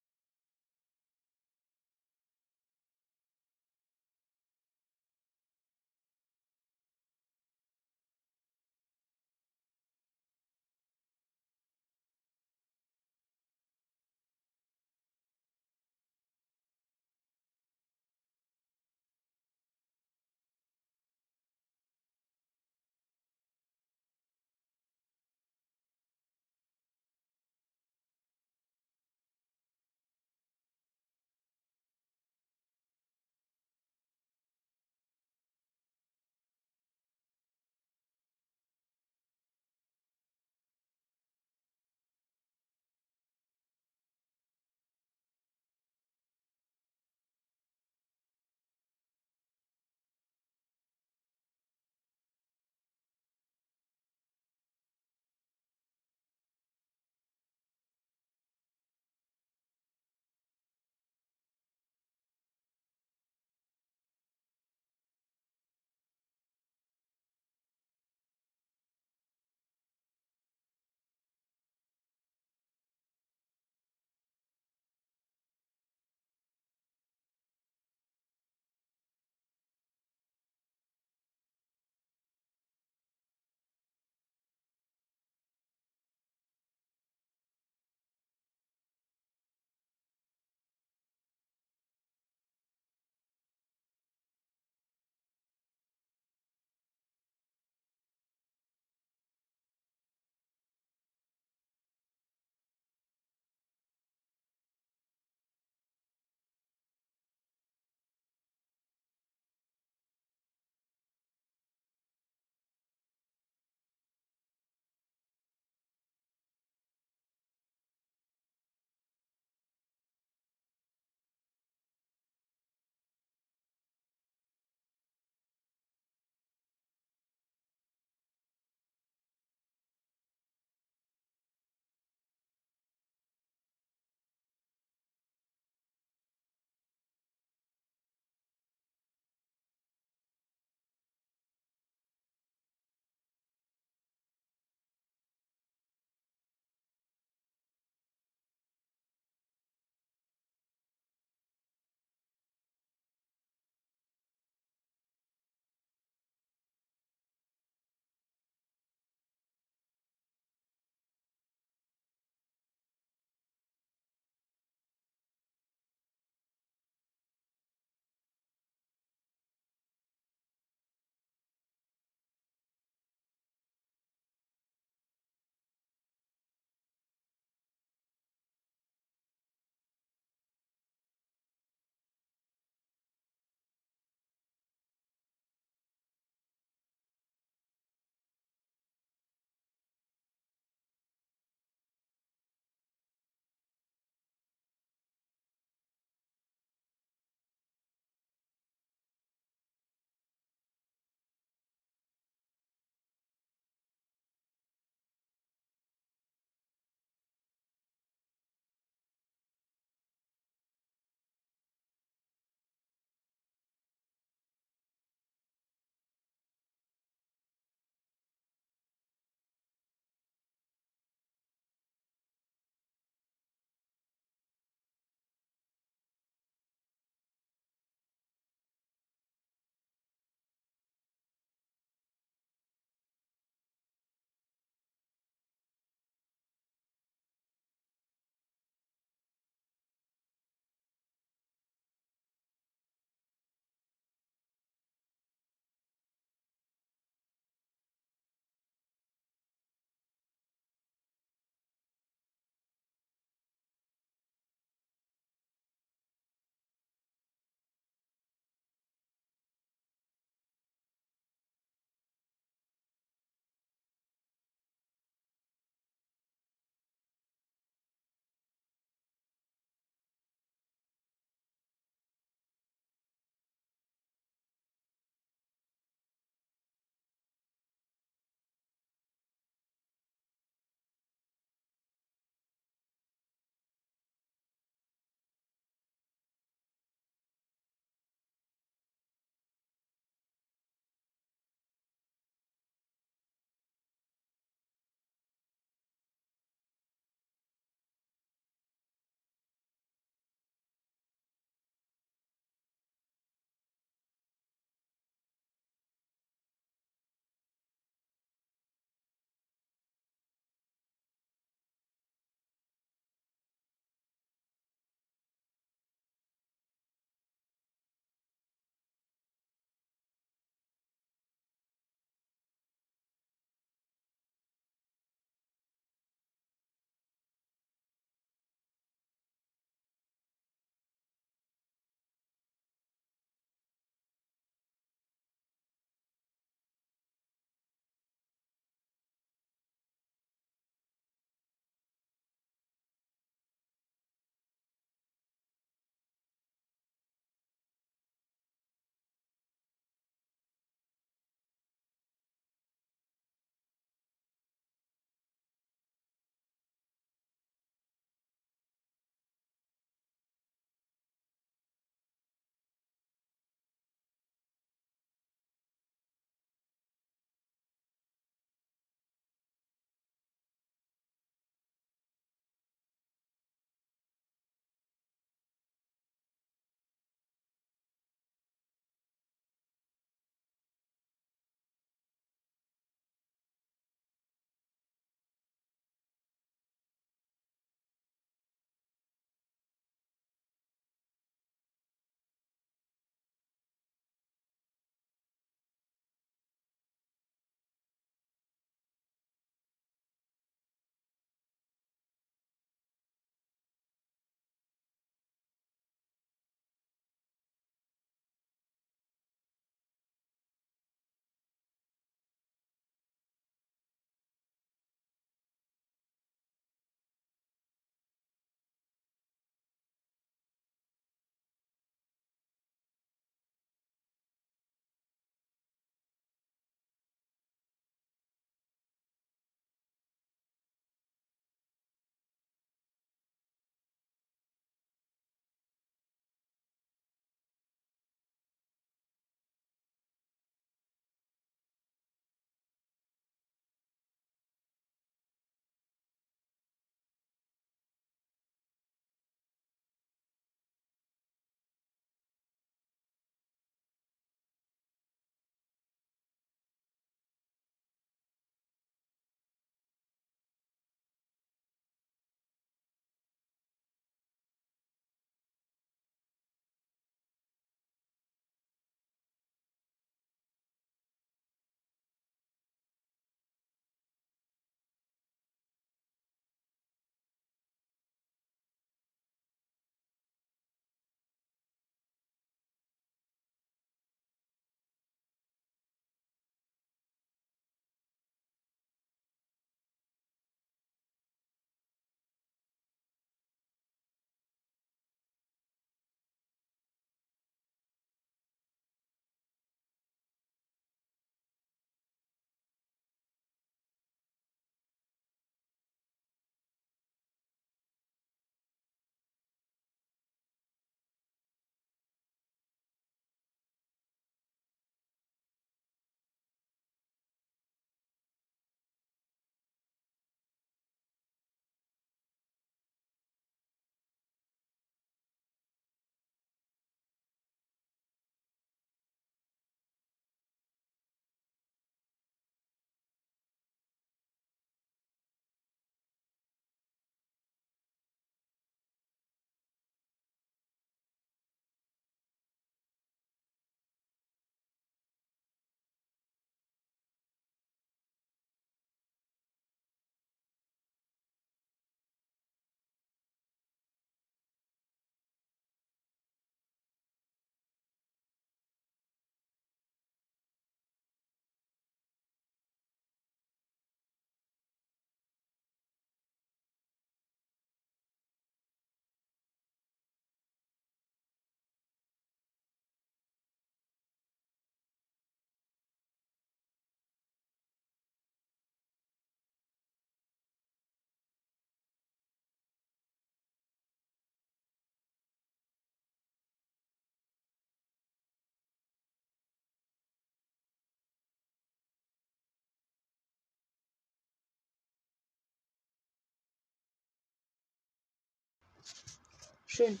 Schön.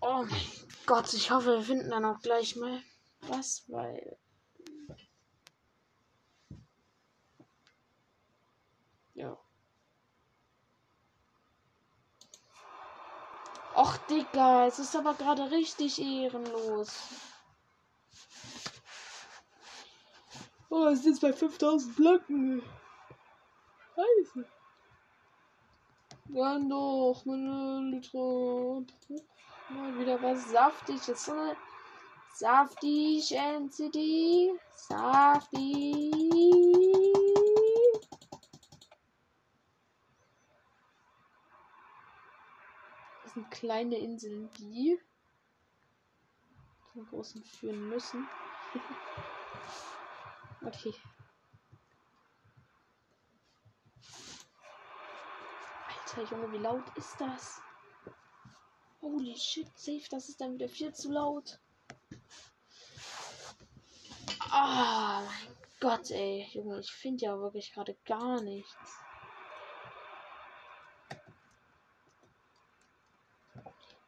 Oh mein Gott, ich hoffe, wir finden dann auch gleich mal was, weil... Ja. Och, Digga, es ist aber gerade richtig ehrenlos. Oh, es ist bei fünftausend Blöcken. Scheiße. Dann doch, meine Lütro. Mal wieder was Saftiges. Saftig, End City. Saftig. Das sind kleine Inseln, die zum Großen führen müssen. Okay. Alter Junge, wie laut ist das? Holy shit, safe, das ist dann wieder viel zu laut. Ah, oh, mein Gott, ey. Junge, ich finde ja wirklich gerade gar nichts.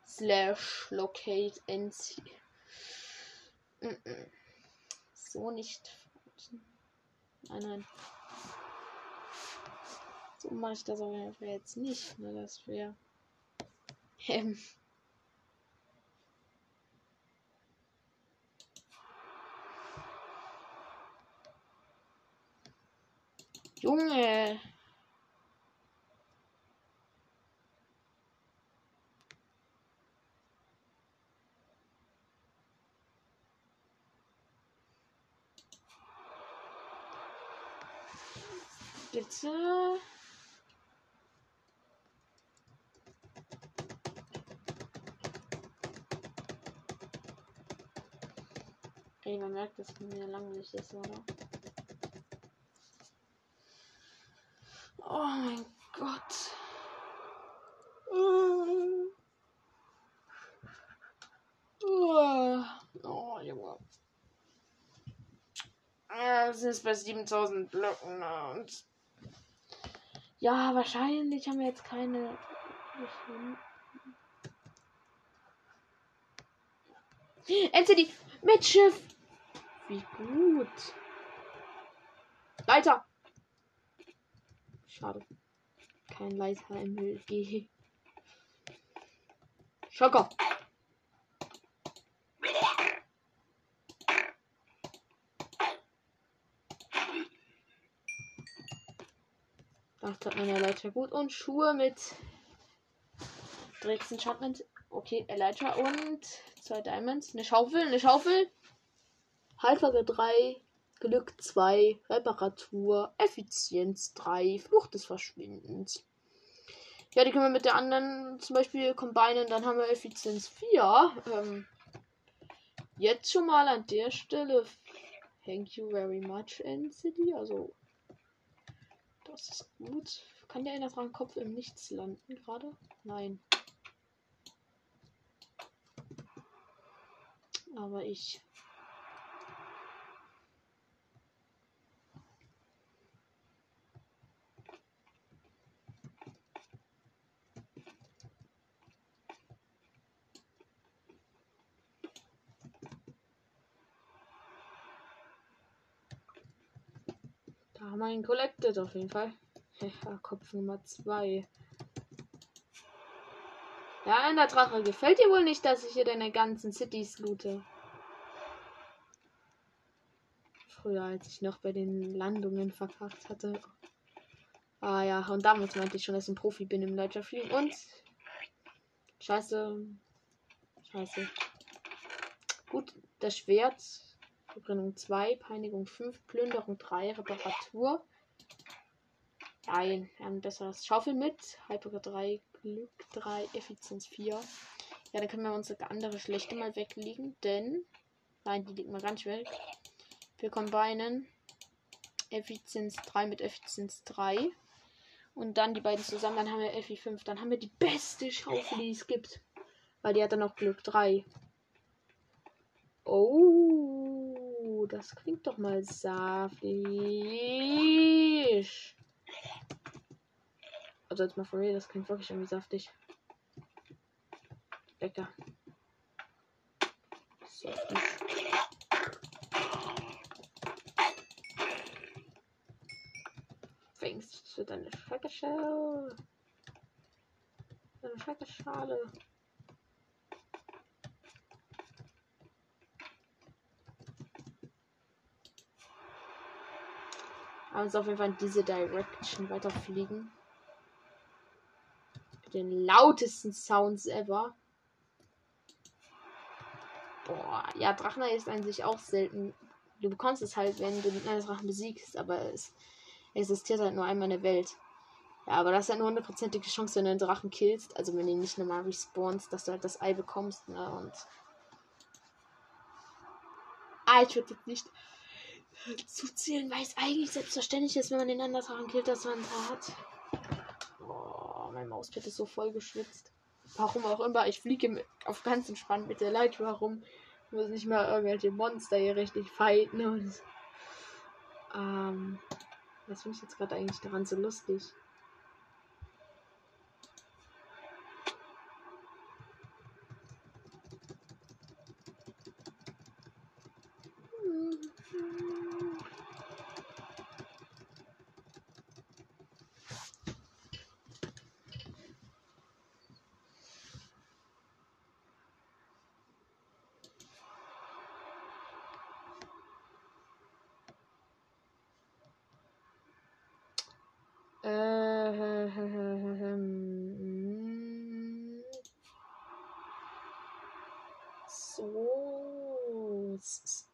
Slash locate End City. So nicht. Nein, nein. So mache ich das aber jetzt nicht. Ne, das wäre. Ähm. Junge! Bitte. Ey, man merkt, dass es mir langweilig ist, oder? Oh mein Gott. Oh, Junge. Wir sind jetzt bei siebentausend Blöcken und... Ja, wahrscheinlich haben wir jetzt keine. End City! Mit Schiff! Wie gut! Leiter! Schade. Kein Leiter im Müll. Geh. Schoko! Hat man ja Leiter gut und Schuhe mit Drecks Enchantment. Okay, Leiter und zwei Diamonds. Eine Schaufel, eine Schaufel. Heilfrage drei, Glück zwei, Reparatur, Effizienz drei, Flucht des Verschwindens. Ja, die können wir mit der anderen zum Beispiel combinen. Dann haben wir Effizienz vier. Ähm, jetzt schon mal an der Stelle. Thank you very much, End City. Also. Das ist gut. Kann der Enderdrache Kopf im Nichts landen gerade? Nein. Aber ich. Da haben wir ihn collected auf jeden Fall. Ja, Kopf Nummer zwei. Ja, Enderdrache, gefällt dir wohl nicht, dass ich hier deine ganzen Cities loote? Früher, als ich noch bei den Landungen verkackt hatte. Ah ja, und damals meinte ich schon, dass ich ein Profi bin im Leiterfliegen. Und? Scheiße. Scheiße. Gut, das Schwert. Verbrennung zwei, Peinigung fünf, Plünderung drei, Reparatur. Nein, wir haben ein besseres Schaufel mit. Hyper drei, Glück drei, Effizienz vier. Ja, dann können wir unsere andere schlechte mal weglegen, denn. Nein, die liegt mal ganz weg. Wir combinen Effizienz drei mit Effizienz drei. Und dann die beiden zusammen, dann haben wir Effi fünf. Dann haben wir die beste Schaufel, die es gibt. Weil die hat dann auch Glück drei. Oh. Das klingt doch mal saftig. Also jetzt mal for real, das klingt wirklich irgendwie saftig. Lecker. Saftig. Fängst du deine Schreckerschale? Deine Schreckerschale. Aber uns auf jeden Fall in diese Direction weiterfliegen. Den lautesten Sounds ever. Boah, ja, Drachenei ist an sich auch selten. Du bekommst es halt, wenn du einen Drachen besiegst, aber es existiert halt nur einmal in der Welt. Ja, aber das ist halt nur eine hundertprozentige Chance, wenn du einen Drachen killst, also wenn du ihn nicht normal respawnst, dass du halt das Ei bekommst, ne, und... Ah, ich würde nicht zu zählen, weil es eigentlich selbstverständlich ist, wenn man den anderen Drachen killt, dass man einen Drachen hat. Mein Mauspad ist so voll geschwitzt. Warum auch immer. Ich fliege auf ganz entspannt mit der Light. Warum muss nicht mal irgendwelche Monster hier richtig fighten? Und, ähm, was finde ich jetzt gerade eigentlich daran so lustig?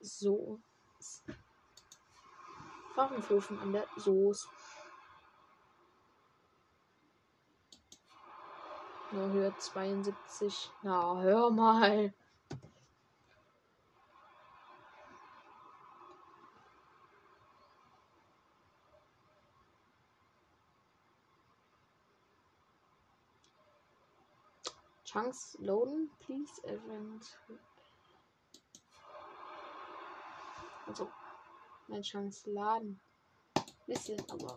So. Farbenflufen an der Soße. Nur Höhe zweiundsiebzig. Na, hör mal. Chunks loaden, please. Event. Also, mein Chance laden. Bisschen, aber.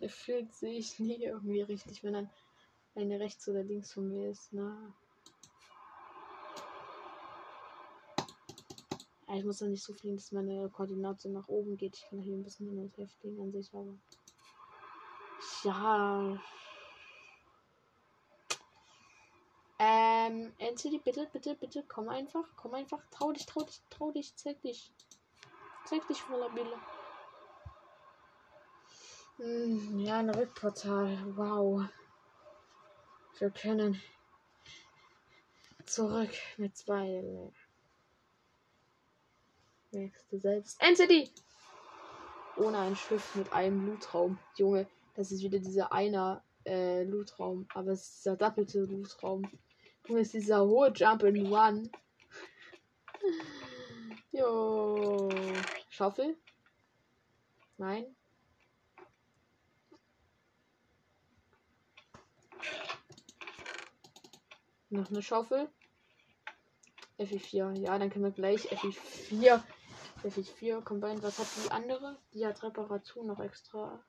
Gefühlt sehe ich nie irgendwie richtig, wenn dann eine rechts oder links von mir ist. Na. Ja, ich muss dann nicht so fliegen, dass meine Koordinate nach oben geht. Ich kann hier ein bisschen hin und her fliegen an sich, aber. Ja. Ähm, End City, bitte, bitte, bitte, komm einfach, komm einfach, trau dich, trau dich, trau dich, zeig dich. Zeig dich, Wallabille. Hm, ja, ein Rückportal, wow. Wir können zurück mit zwei. Merkst du selbst. End City! Ohne ein Schiff mit einem Lootraum. Junge, das ist wieder dieser einer äh, Lootraum, aber es ist der doppelte Lootraum. Ist dieser hohe Jump in One. Jo. Schaufel? Nein. Noch eine Schaufel. F E vier. Ja, dann können wir gleich F E vier. F E vier combine. Was hat die andere? Die hat Reparatur noch extra.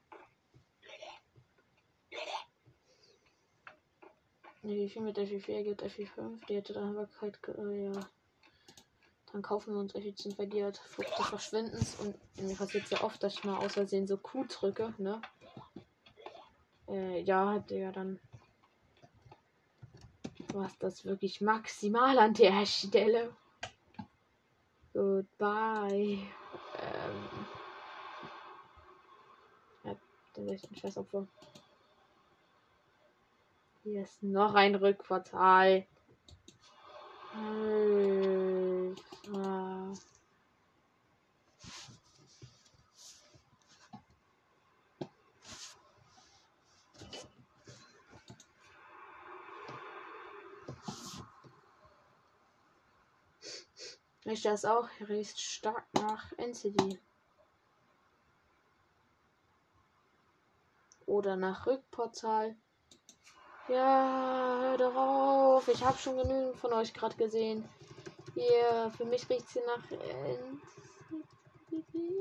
Ne, wie viel mit F E vier gibt F E fünf? Die hätte dann Haltbarkeit. Äh, ja. Dann kaufen wir uns F E zehn, weil die hat Frucht des Verschwindens. Und mir passiert sehr oft, dass ich mal aus Versehen so Q drücke, ne? Äh, ja, der dann. Du hast das wirklich maximal an der Stelle. Goodbye. Ähm. Ja, dann wäre ich ein Scheißopfer. Hier ist noch ein Rückportal. Alter. Ich das auch riecht stark nach End City. Oder nach Rückportal. Ja, hör doch auf. Ich habe schon genügend von euch gerade gesehen. Hier, für mich riecht es hier nach End City.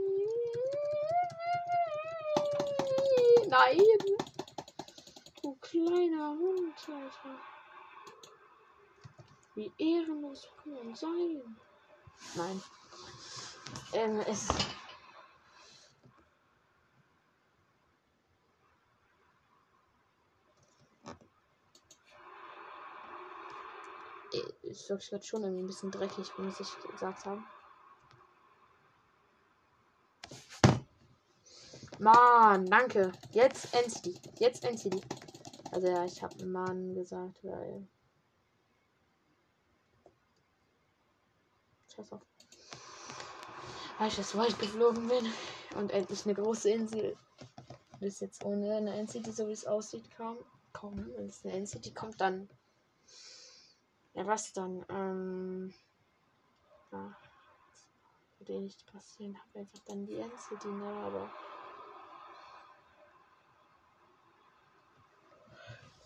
Nein! Du kleiner Hund, Alter. Wie ehrenlos kann man sein? Nein. Ähm, es... Ich glaube, ich werde schon irgendwie ein bisschen dreckig, muss ich gesagt haben. Mann, danke. Jetzt End City. Jetzt End City. Also ja, ich habe Mann gesagt, weil... Scheiß auf. Weil ich das Wald geflogen bin. Und endlich eine große Insel. Bis jetzt ohne eine End City, so wie es aussieht, kaum. Kommen. Wenn es eine End City kommt, dann... Ja, was dann? Ähm. Ja. Das würde nicht passieren. Hab einfach dann die End City, ne? Aber.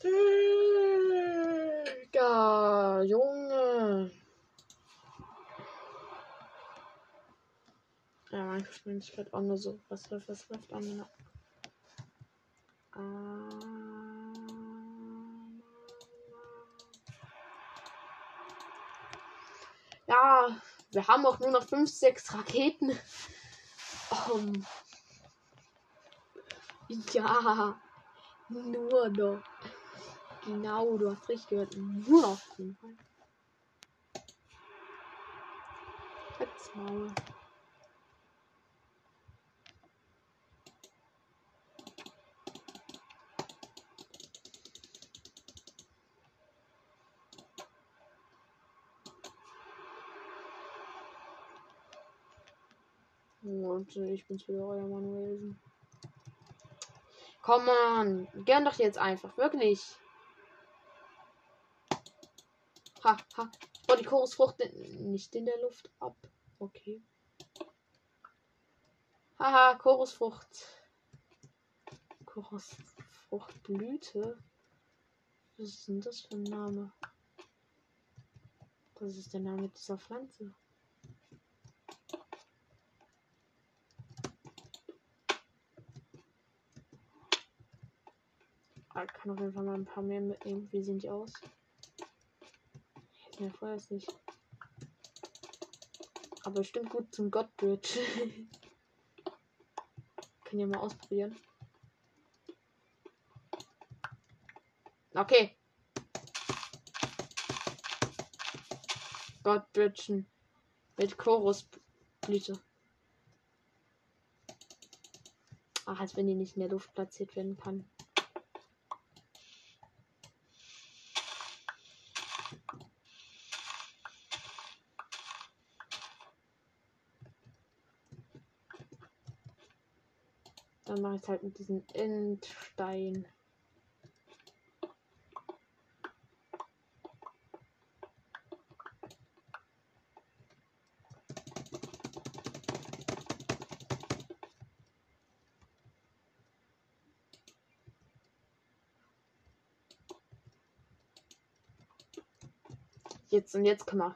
Digga, Junge. Ja, meine Geschwindigkeit auch nur so. Was läuft, was läuft an? Ja, wir haben auch nur noch fünf, sechs Raketen. Um. Ja, nur noch. Genau, du hast richtig gehört. Nur noch fünf. Jetzt mal. Und ich bin's wieder, euer Manuelsen. Komm on, gern doch jetzt einfach, wirklich. Ha, ha. Oh, die Chorusfrucht nicht in der Luft ab. Okay. Haha, Chorusfrucht. Chorusfruchtblüte. Was ist denn das für ein Name? Das ist der Name dieser Pflanze. Ich kann auf jeden Fall mal ein paar mehr mitnehmen. Wie sehen die aus? Ich weiß nicht. Aber bestimmt gut zum Gottbridge. Können ja mal ausprobieren. Okay. Gottbridgen. Mit Chorusblüte. Ach, als wenn die nicht in der Luft platziert werden kann. Dann mache ich es halt mit diesem Endstein. Jetzt und jetzt, komm mal.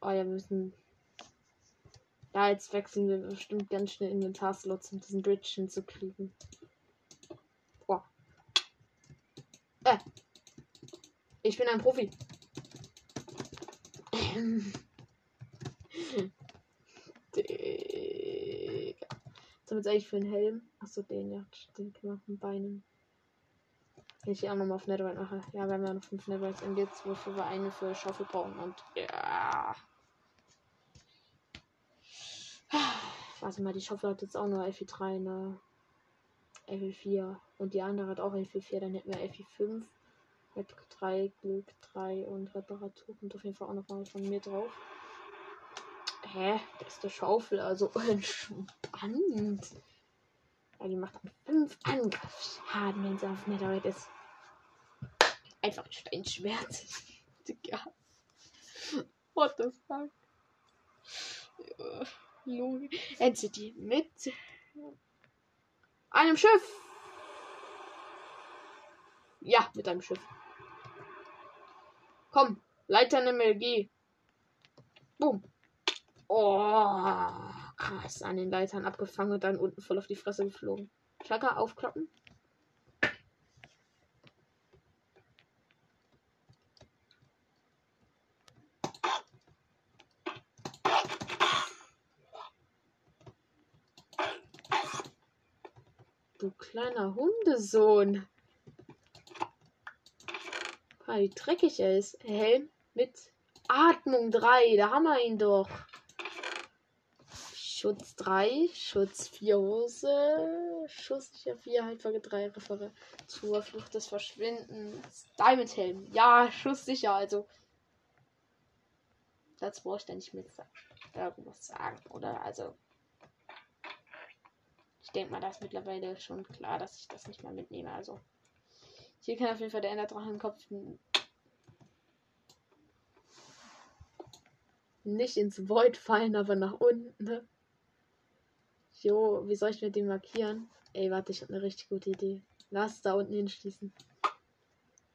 Oh ja, wir müssen... Ja, jetzt wechseln wir bestimmt ganz schnell Inventarslots, um diesen Bridge hinzukriegen. Oh. Äh. Ich bin ein Profi. Digga. Was haben wir jetzt eigentlich für einen Helm? Achso, den, ja. Den können wir auf den Beinen. Wenn ich hier auch nochmal auf Netherite mache. Ja, wir haben ja noch fünf Netherbikes und jetzt, wofür wir eine für Schaufel brauchen und. Ja. Warte mal, die Schaufel hat jetzt auch nur F I drei, ne? F I vier. Und die andere hat auch F I vier, dann hätten wir F I fünf, Web drei, Glück drei und Reparatur. Kommt auf jeden Fall auch noch mal von mir drauf. Hä? Das ist der Schaufel, also entspannt. Ja, die macht fünf Angriffsschaden, wenn sie auf Netherite ist. Einfach ein Steinschwert. Digga. What the fuck? Ja. End City mit einem Schiff. Ja, mit einem Schiff. Komm, Leitern M L G. Boom. Oh, Ah, ist an den Leitern abgefangen und dann unten voll auf die Fresse geflogen. Chaka, aufklappen. Du kleiner Hundesohn. Ah, wie dreckig er ist. Helm mit Atmung drei. Da haben wir ihn doch. Schutz drei, Schutz vier Hose, Schuss vier, Haltbarkeit drei, Referat zur Flucht des Verschwindens. Diamond Helm. Ja, Schuss sicher, also. Das brauche ich da nicht mit irgendwas sagen, oder? Also. Ich denke mal, da ist mittlerweile schon klar, dass ich das nicht mal mitnehme, also. Hier kann auf jeden Fall der Enderdrache den Kopf nicht ins Void fallen, aber nach unten, ne? Jo, wie soll ich mit dem markieren? Ey, warte, ich habe eine richtig gute Idee. Lass da unten hinschließen.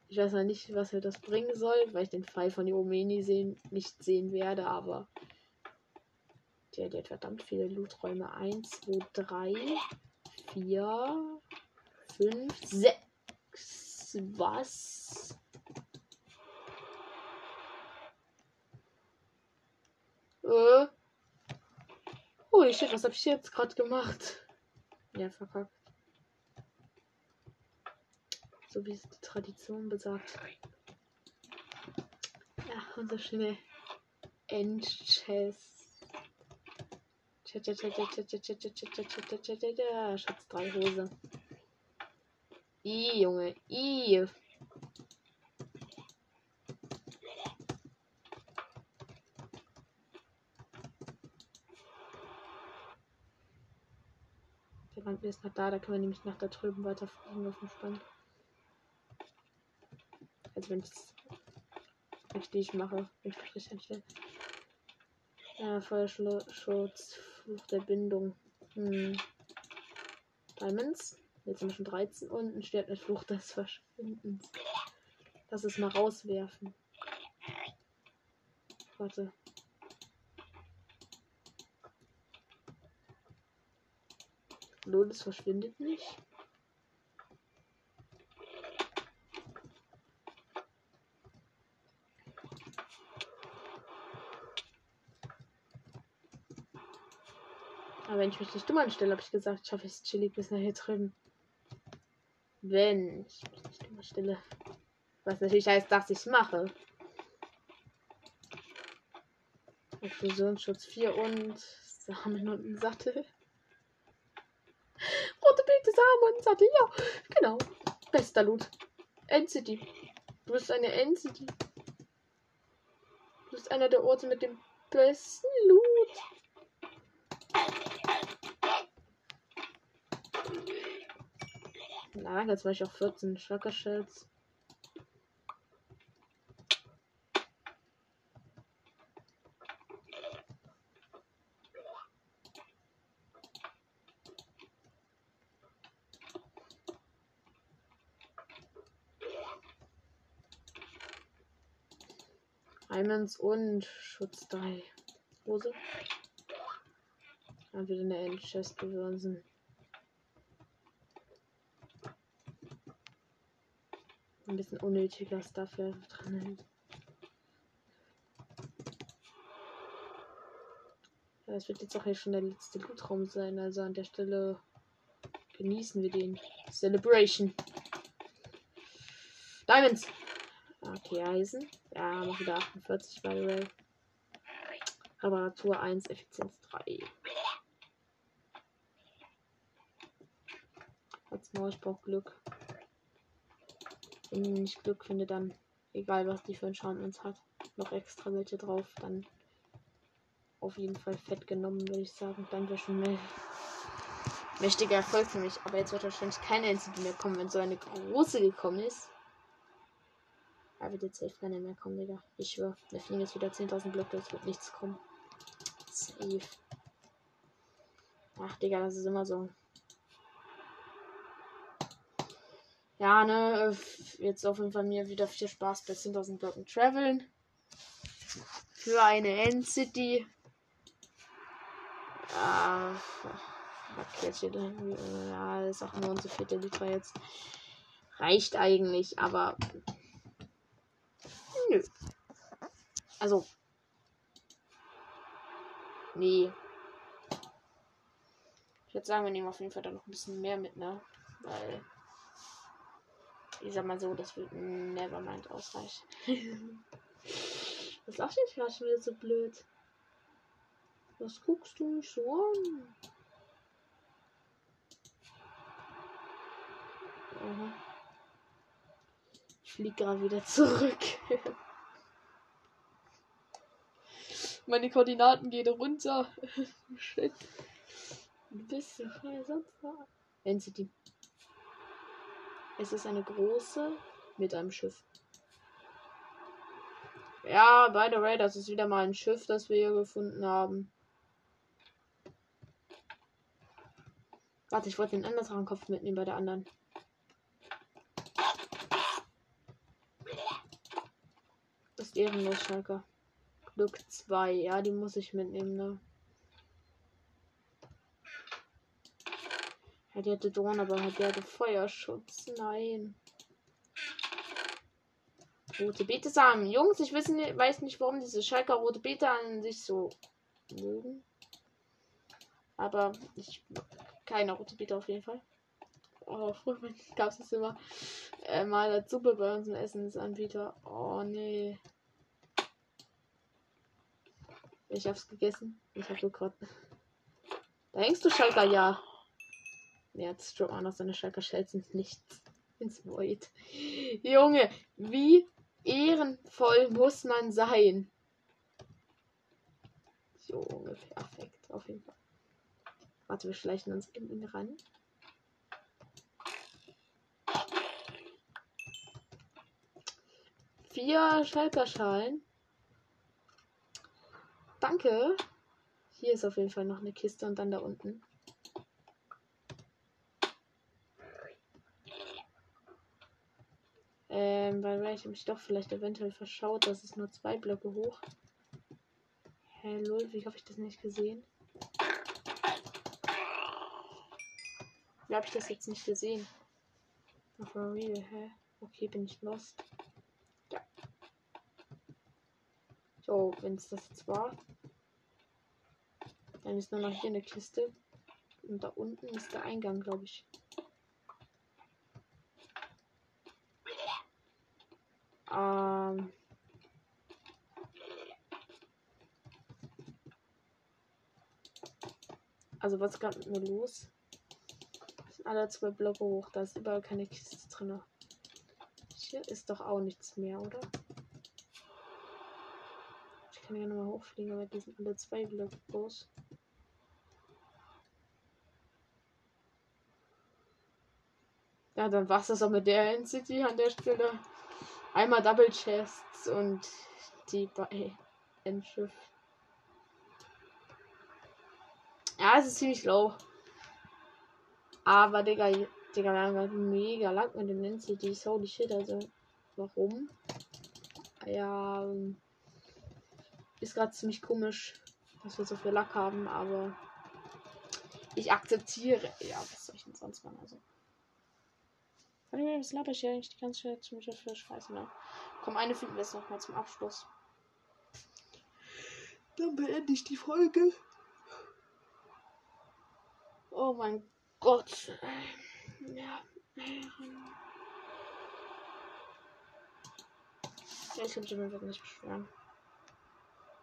Ich weiß noch nicht, was mir das bringen soll, weil ich den Pfeil von Iomeni sehen, nicht sehen werde, aber der, der hat verdammt viele Looträume. eins, zwei, drei, vier, fünf, sechs. Was? Äh. Oh, ich shit, was habe ich jetzt gerade gemacht? Ja, verkackt. So wie es die Tradition besagt. Ja, unser schöne Endchest. Schatz drei Hose. I, Junge, I. Der Rand ist noch da, da können wir nämlich nach da drüben weiter fliegen auf dem Spann. Also wenn ich es richtig mache, wenn ich richtig einstelle. Ja, Feuerschutz, Flucht der Bindung. Hm. Diamonds. Jetzt haben wir schon dreizehn und ein Schwert mit Flucht des Verschwindens. Lass es mal rauswerfen. Warte. Lohn, es verschwindet nicht. Wenn ich mich nicht dumm anstelle, habe ich gesagt, schaffe ich es chillig bis nachher drüben. Wenn ich mich nicht dumm anstelle. Was natürlich heißt, dass ich es mache. Explosionsschutz vier und Samen und ein Sattel. Rote Beete, Samen und ein Sattel, ja. Genau. Bester Loot. End City. Du bist eine End City. Du bist einer der Orte mit dem besten Loot. Na, jetzt war ich auch vierzehn Shocker Shells. Diamonds und Schutz drei. Hose. Dann wieder eine Endchest gewürzen. Ein bisschen unnötiger Stuff hier dran hängt. Ja, das wird jetzt auch hier schon der letzte Lootraum sein, also an der Stelle genießen wir den. Celebration. Diamonds! Okay, Eisen. Ja, noch wieder achtundvierzig, by the way. Reparatur eins, Effizienz drei. Als Maus, ich brauche Glück. Wenn ich Glück finde, dann, egal was die für ein Enchantments hat, noch extra welche drauf, dann auf jeden Fall fett genommen, würde ich sagen. Dann wäre schon ein mächtiger Erfolg für mich. Aber jetzt wird wahrscheinlich keine N C D mehr kommen, wenn so eine große gekommen ist. Da wird jetzt safe keine mehr kommen, Digga. Ich schwöre, da fliegen jetzt wieder zehntausend Blöcke, es wird nichts kommen. Safe. Ach, Digga, das ist immer so. Ja, ne, jetzt auf jeden Fall mir wieder viel Spaß bei zehntausend Blöcken traveln. Für eine End City. Ah, Rakete da hinten. Ja, das ist auch nur unser vierter Liter jetzt. Reicht eigentlich, aber. Nö. Also. Nee. Ich würde sagen, wir nehmen auf jeden Fall da noch ein bisschen mehr mit, ne? Weil. Ich sag mal so, das wird nevermind ausreichen. Das lacht ich gerade schon wieder so blöd. Was guckst du mich so an? Aha. Ich fliege gerade wieder zurück. Meine Koordinaten gehen runter. Shit. Ein bisschen frei sonst war. End City. Es ist eine große mit einem Schiff. Ja, by the way, das ist wieder mal ein Schiff, das wir hier gefunden haben. Warte, ich wollte den anderen Kopf mitnehmen bei der anderen. Das ist ehrenlos, Schalker. Glück zwei. Ja, die muss ich mitnehmen, ne? Ja, die hatte Drohnen, aber die hatte Feuerschutz. Nein. Rote Beete Samen. Jungs, ich wissen, weiß nicht, warum diese Schalker rote Beete an sich so mögen. Aber ich. Keine rote Beete auf jeden Fall. Oh, früher gab es das immer. Äh, mal als Suppe bei uns im Essensanbieter. Oh, nee. Ich hab's gegessen. Ich hab gekrotten. Da hängst du, Schalker, ja. Ja, jetzt stirbt man noch seine Schalker Shells ins Nichts. Ins Void. Junge, wie ehrenvoll muss man sein? Junge, perfekt. Auf jeden Fall. Warte, wir schleichen uns innen ran. Vier Schalkerschalen. Danke. Hier ist auf jeden Fall noch eine Kiste und dann da unten. Ähm, weil ich mich doch vielleicht eventuell verschaut, das ist nur zwei Blöcke hoch. Hä, lol, wie habe ich das nicht gesehen? Wie habe ich das jetzt nicht gesehen? For real, hä? Okay, bin ich lost. Ja. So, wenn es das jetzt war. Dann ist nur noch hier eine Kiste. Und da unten ist der Eingang, glaube ich. Ähm. Also was gab mir los? Das sind alle zwei Blöcke hoch, da ist überall keine Kiste drin. Hier ist doch auch nichts mehr, oder? Ich kann ja nochmal hochfliegen, aber die sind alle zwei Blöcke groß. Ja, dann war's das auch mit der End City an der Stelle. Einmal Double Chests und die bei Endschiff. Ja, es ist ziemlich low. Aber Digga, Digga, wir haben halt mega lang mit dem End City. Holy shit, also warum? Ja, ist gerade ziemlich komisch, dass wir so viel Lack haben, aber ich akzeptiere. Ja, was soll ich denn sonst machen? Also. Das Laber ist ja nicht die ganze Zeit zum Beispiel scheiße, ne? Komm, eine finden wir jetzt nochmal zum Abschluss. Dann beende ich die Folge. Oh mein Gott. Ja. Ich kann mich wirklich nicht beschweren.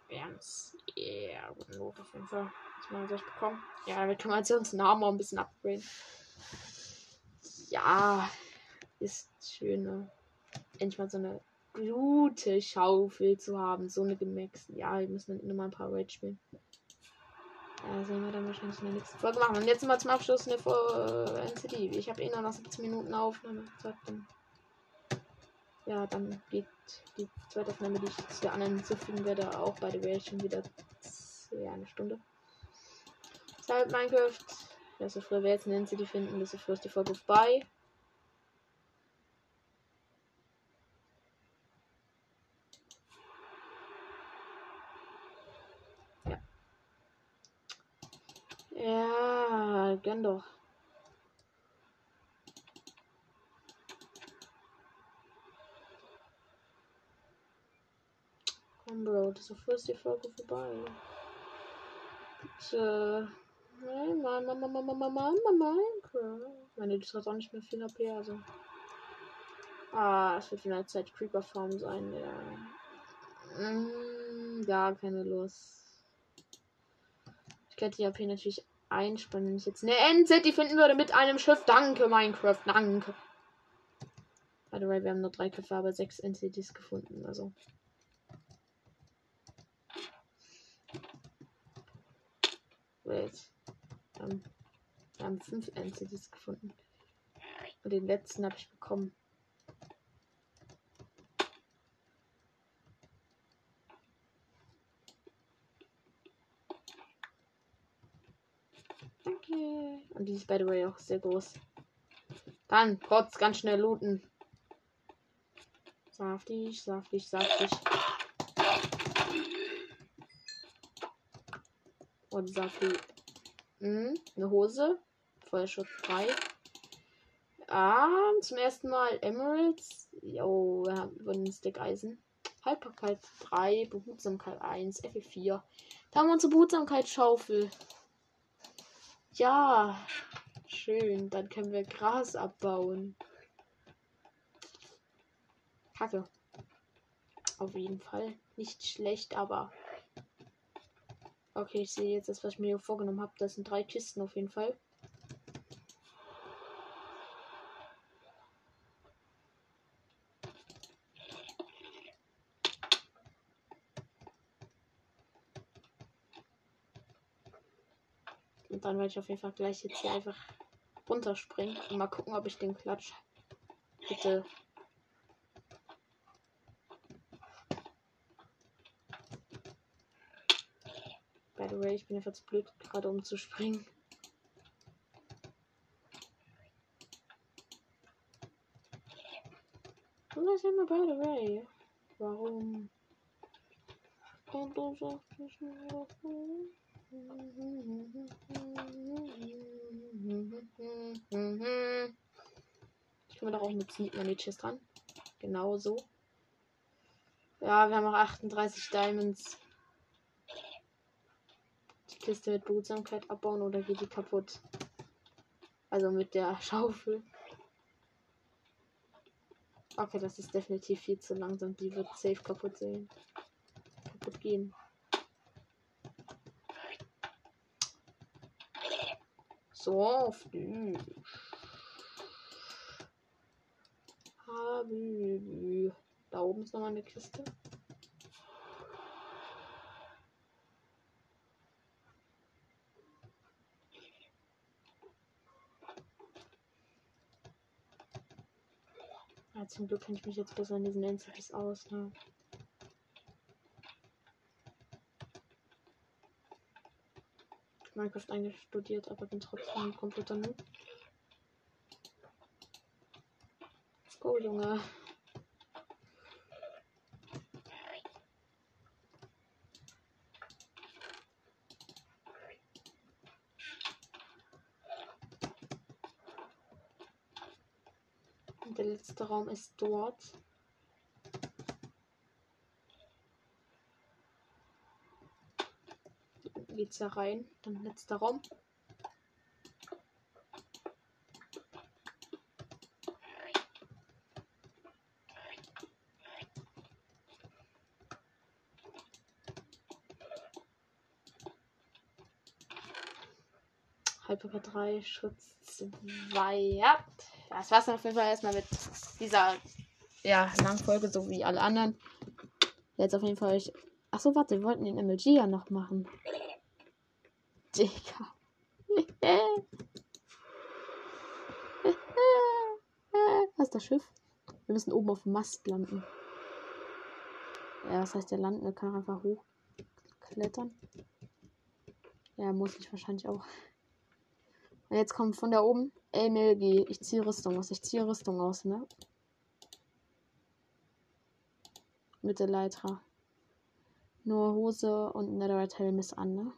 Wir haben es eher guten Lob auf jeden Fall. Was man gleich bekommen. Ja, wir können jetzt unseren Namen auch ein bisschen upgraden. Ja. Ist schön, endlich mal so eine gute Schaufel zu haben. So eine gemaxte. Ja, wir müssen dann nochmal ein paar Raid spielen. Ja, sehen wir dann wahrscheinlich in der nächsten Folge machen. Und jetzt mal zum Abschluss eine End City. Ich habe eh noch siebzehn Minuten Aufnahme gesagt. Dann ja, dann geht die zweite Aufnahme, die ich zu der anderen hinzufügen werde, auch bei der Raid schon wieder ja, eine Stunde. Deshalb Minecraft. Ja, so früher wir jetzt eine End City finden, desto früher ist die Folge vorbei. mal, gönn doch. Komm, Bro, das ist voll die Folge vorbei. Bitte. Nein, Mann, Mann, Mann, Mann, Mann, Mann, Mann, Minecraft. Meine, das hat auch nicht mehr viel H P, also. Ah, es wird in der Zeit Creeper-Farm sein, ja. Mm, gar keine Lust. Ich könnte die H P natürlich einspannen, wenn ich jetzt eine End City finden würde mit einem Schiff. Danke, Minecraft, danke. By the way, wir haben nur drei Köpfe, aber sechs End Cities gefunden, also. Wait. Um, wir haben fünf End Cities gefunden. Und den letzten habe ich bekommen. Okay. Und die ist, by the way, auch sehr groß. Dann, kurz, ganz schnell looten. Saftig, saftig, saftig. Und saftig. Hm, eine Hose. Feuerschutz frei. Ah, zum ersten Mal Emeralds. Jo, wir haben einen Stack Eisen. Haltbarkeit drei, Behutsamkeit eins, F vier. Da haben wir unsere Behutsamkeitsschaufel. Ja, schön. Dann können wir Gras abbauen. Kacke. Auf jeden Fall. Nicht schlecht, aber... Okay, ich sehe jetzt das, was ich mir hier vorgenommen habe. Das sind drei Kisten auf jeden Fall. Und dann werde ich auf jeden Fall gleich jetzt hier einfach runterspringen und mal gucken, ob ich den Klatsch. Bitte. By the way, ich bin einfach zu blöd, gerade um zu springen. Und das ist immer by the way. Warum? Und du sagst nicht mehr davon. Ich komme doch auch mit Sneak Manages dran. Genau so. Ja, wir haben auch achtunddreißig Diamonds. Die Kiste mit Behutsamkeit abbauen oder geht die kaputt? Also mit der Schaufel. Okay, das ist definitiv viel zu langsam. Die wird safe kaputt sehen. Kaputt gehen. So auf die. Da oben ist nochmal eine Kiste. Ja, zum Glück kann ich mich jetzt besser an diesen Endsticks aus. Ne? Minecraft eigentlich studiert, aber bin trotzdem ein kompletter Noob. Let's go, Junge. Und der letzte Raum ist dort. Geht's da rein, dann letzter Raum. Halbwerk drei, Schutz zwei. Ja, das war's dann auf jeden Fall erstmal mit dieser ja, langen Folge, so wie alle anderen. Jetzt auf jeden Fall. Ich... Achso, warte, wir wollten den M L G ja noch machen. Digga. Da ist das Schiff. Wir müssen oben auf dem Mast landen. Ja, was heißt der landen? Wir können einfach hochklettern. Ja, muss ich wahrscheinlich auch. Und jetzt kommt von da oben M L G. Ich ziehe Rüstung aus. Ich ziehe Rüstung aus, ne? Mit der Leiter. Nur Hose und Netherite Helm ist an, ne?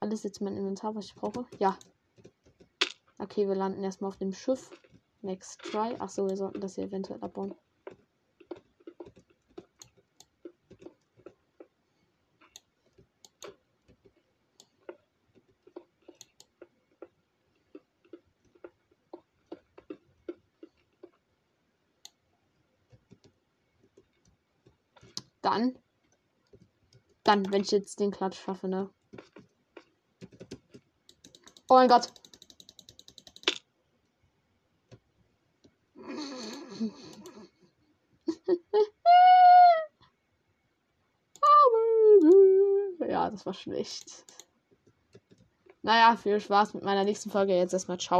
ich alles jetzt in mein Inventar, was ich brauche? Ja. Okay, wir landen erstmal auf dem Schiff. Next try. Achso, wir sollten das hier eventuell abbauen. Dann, dann, wenn ich jetzt den Klatsch schaffe, ne? Oh mein Gott! Ja, das war schlecht. Naja, viel Spaß mit meiner nächsten Folge. Jetzt erstmal ciao.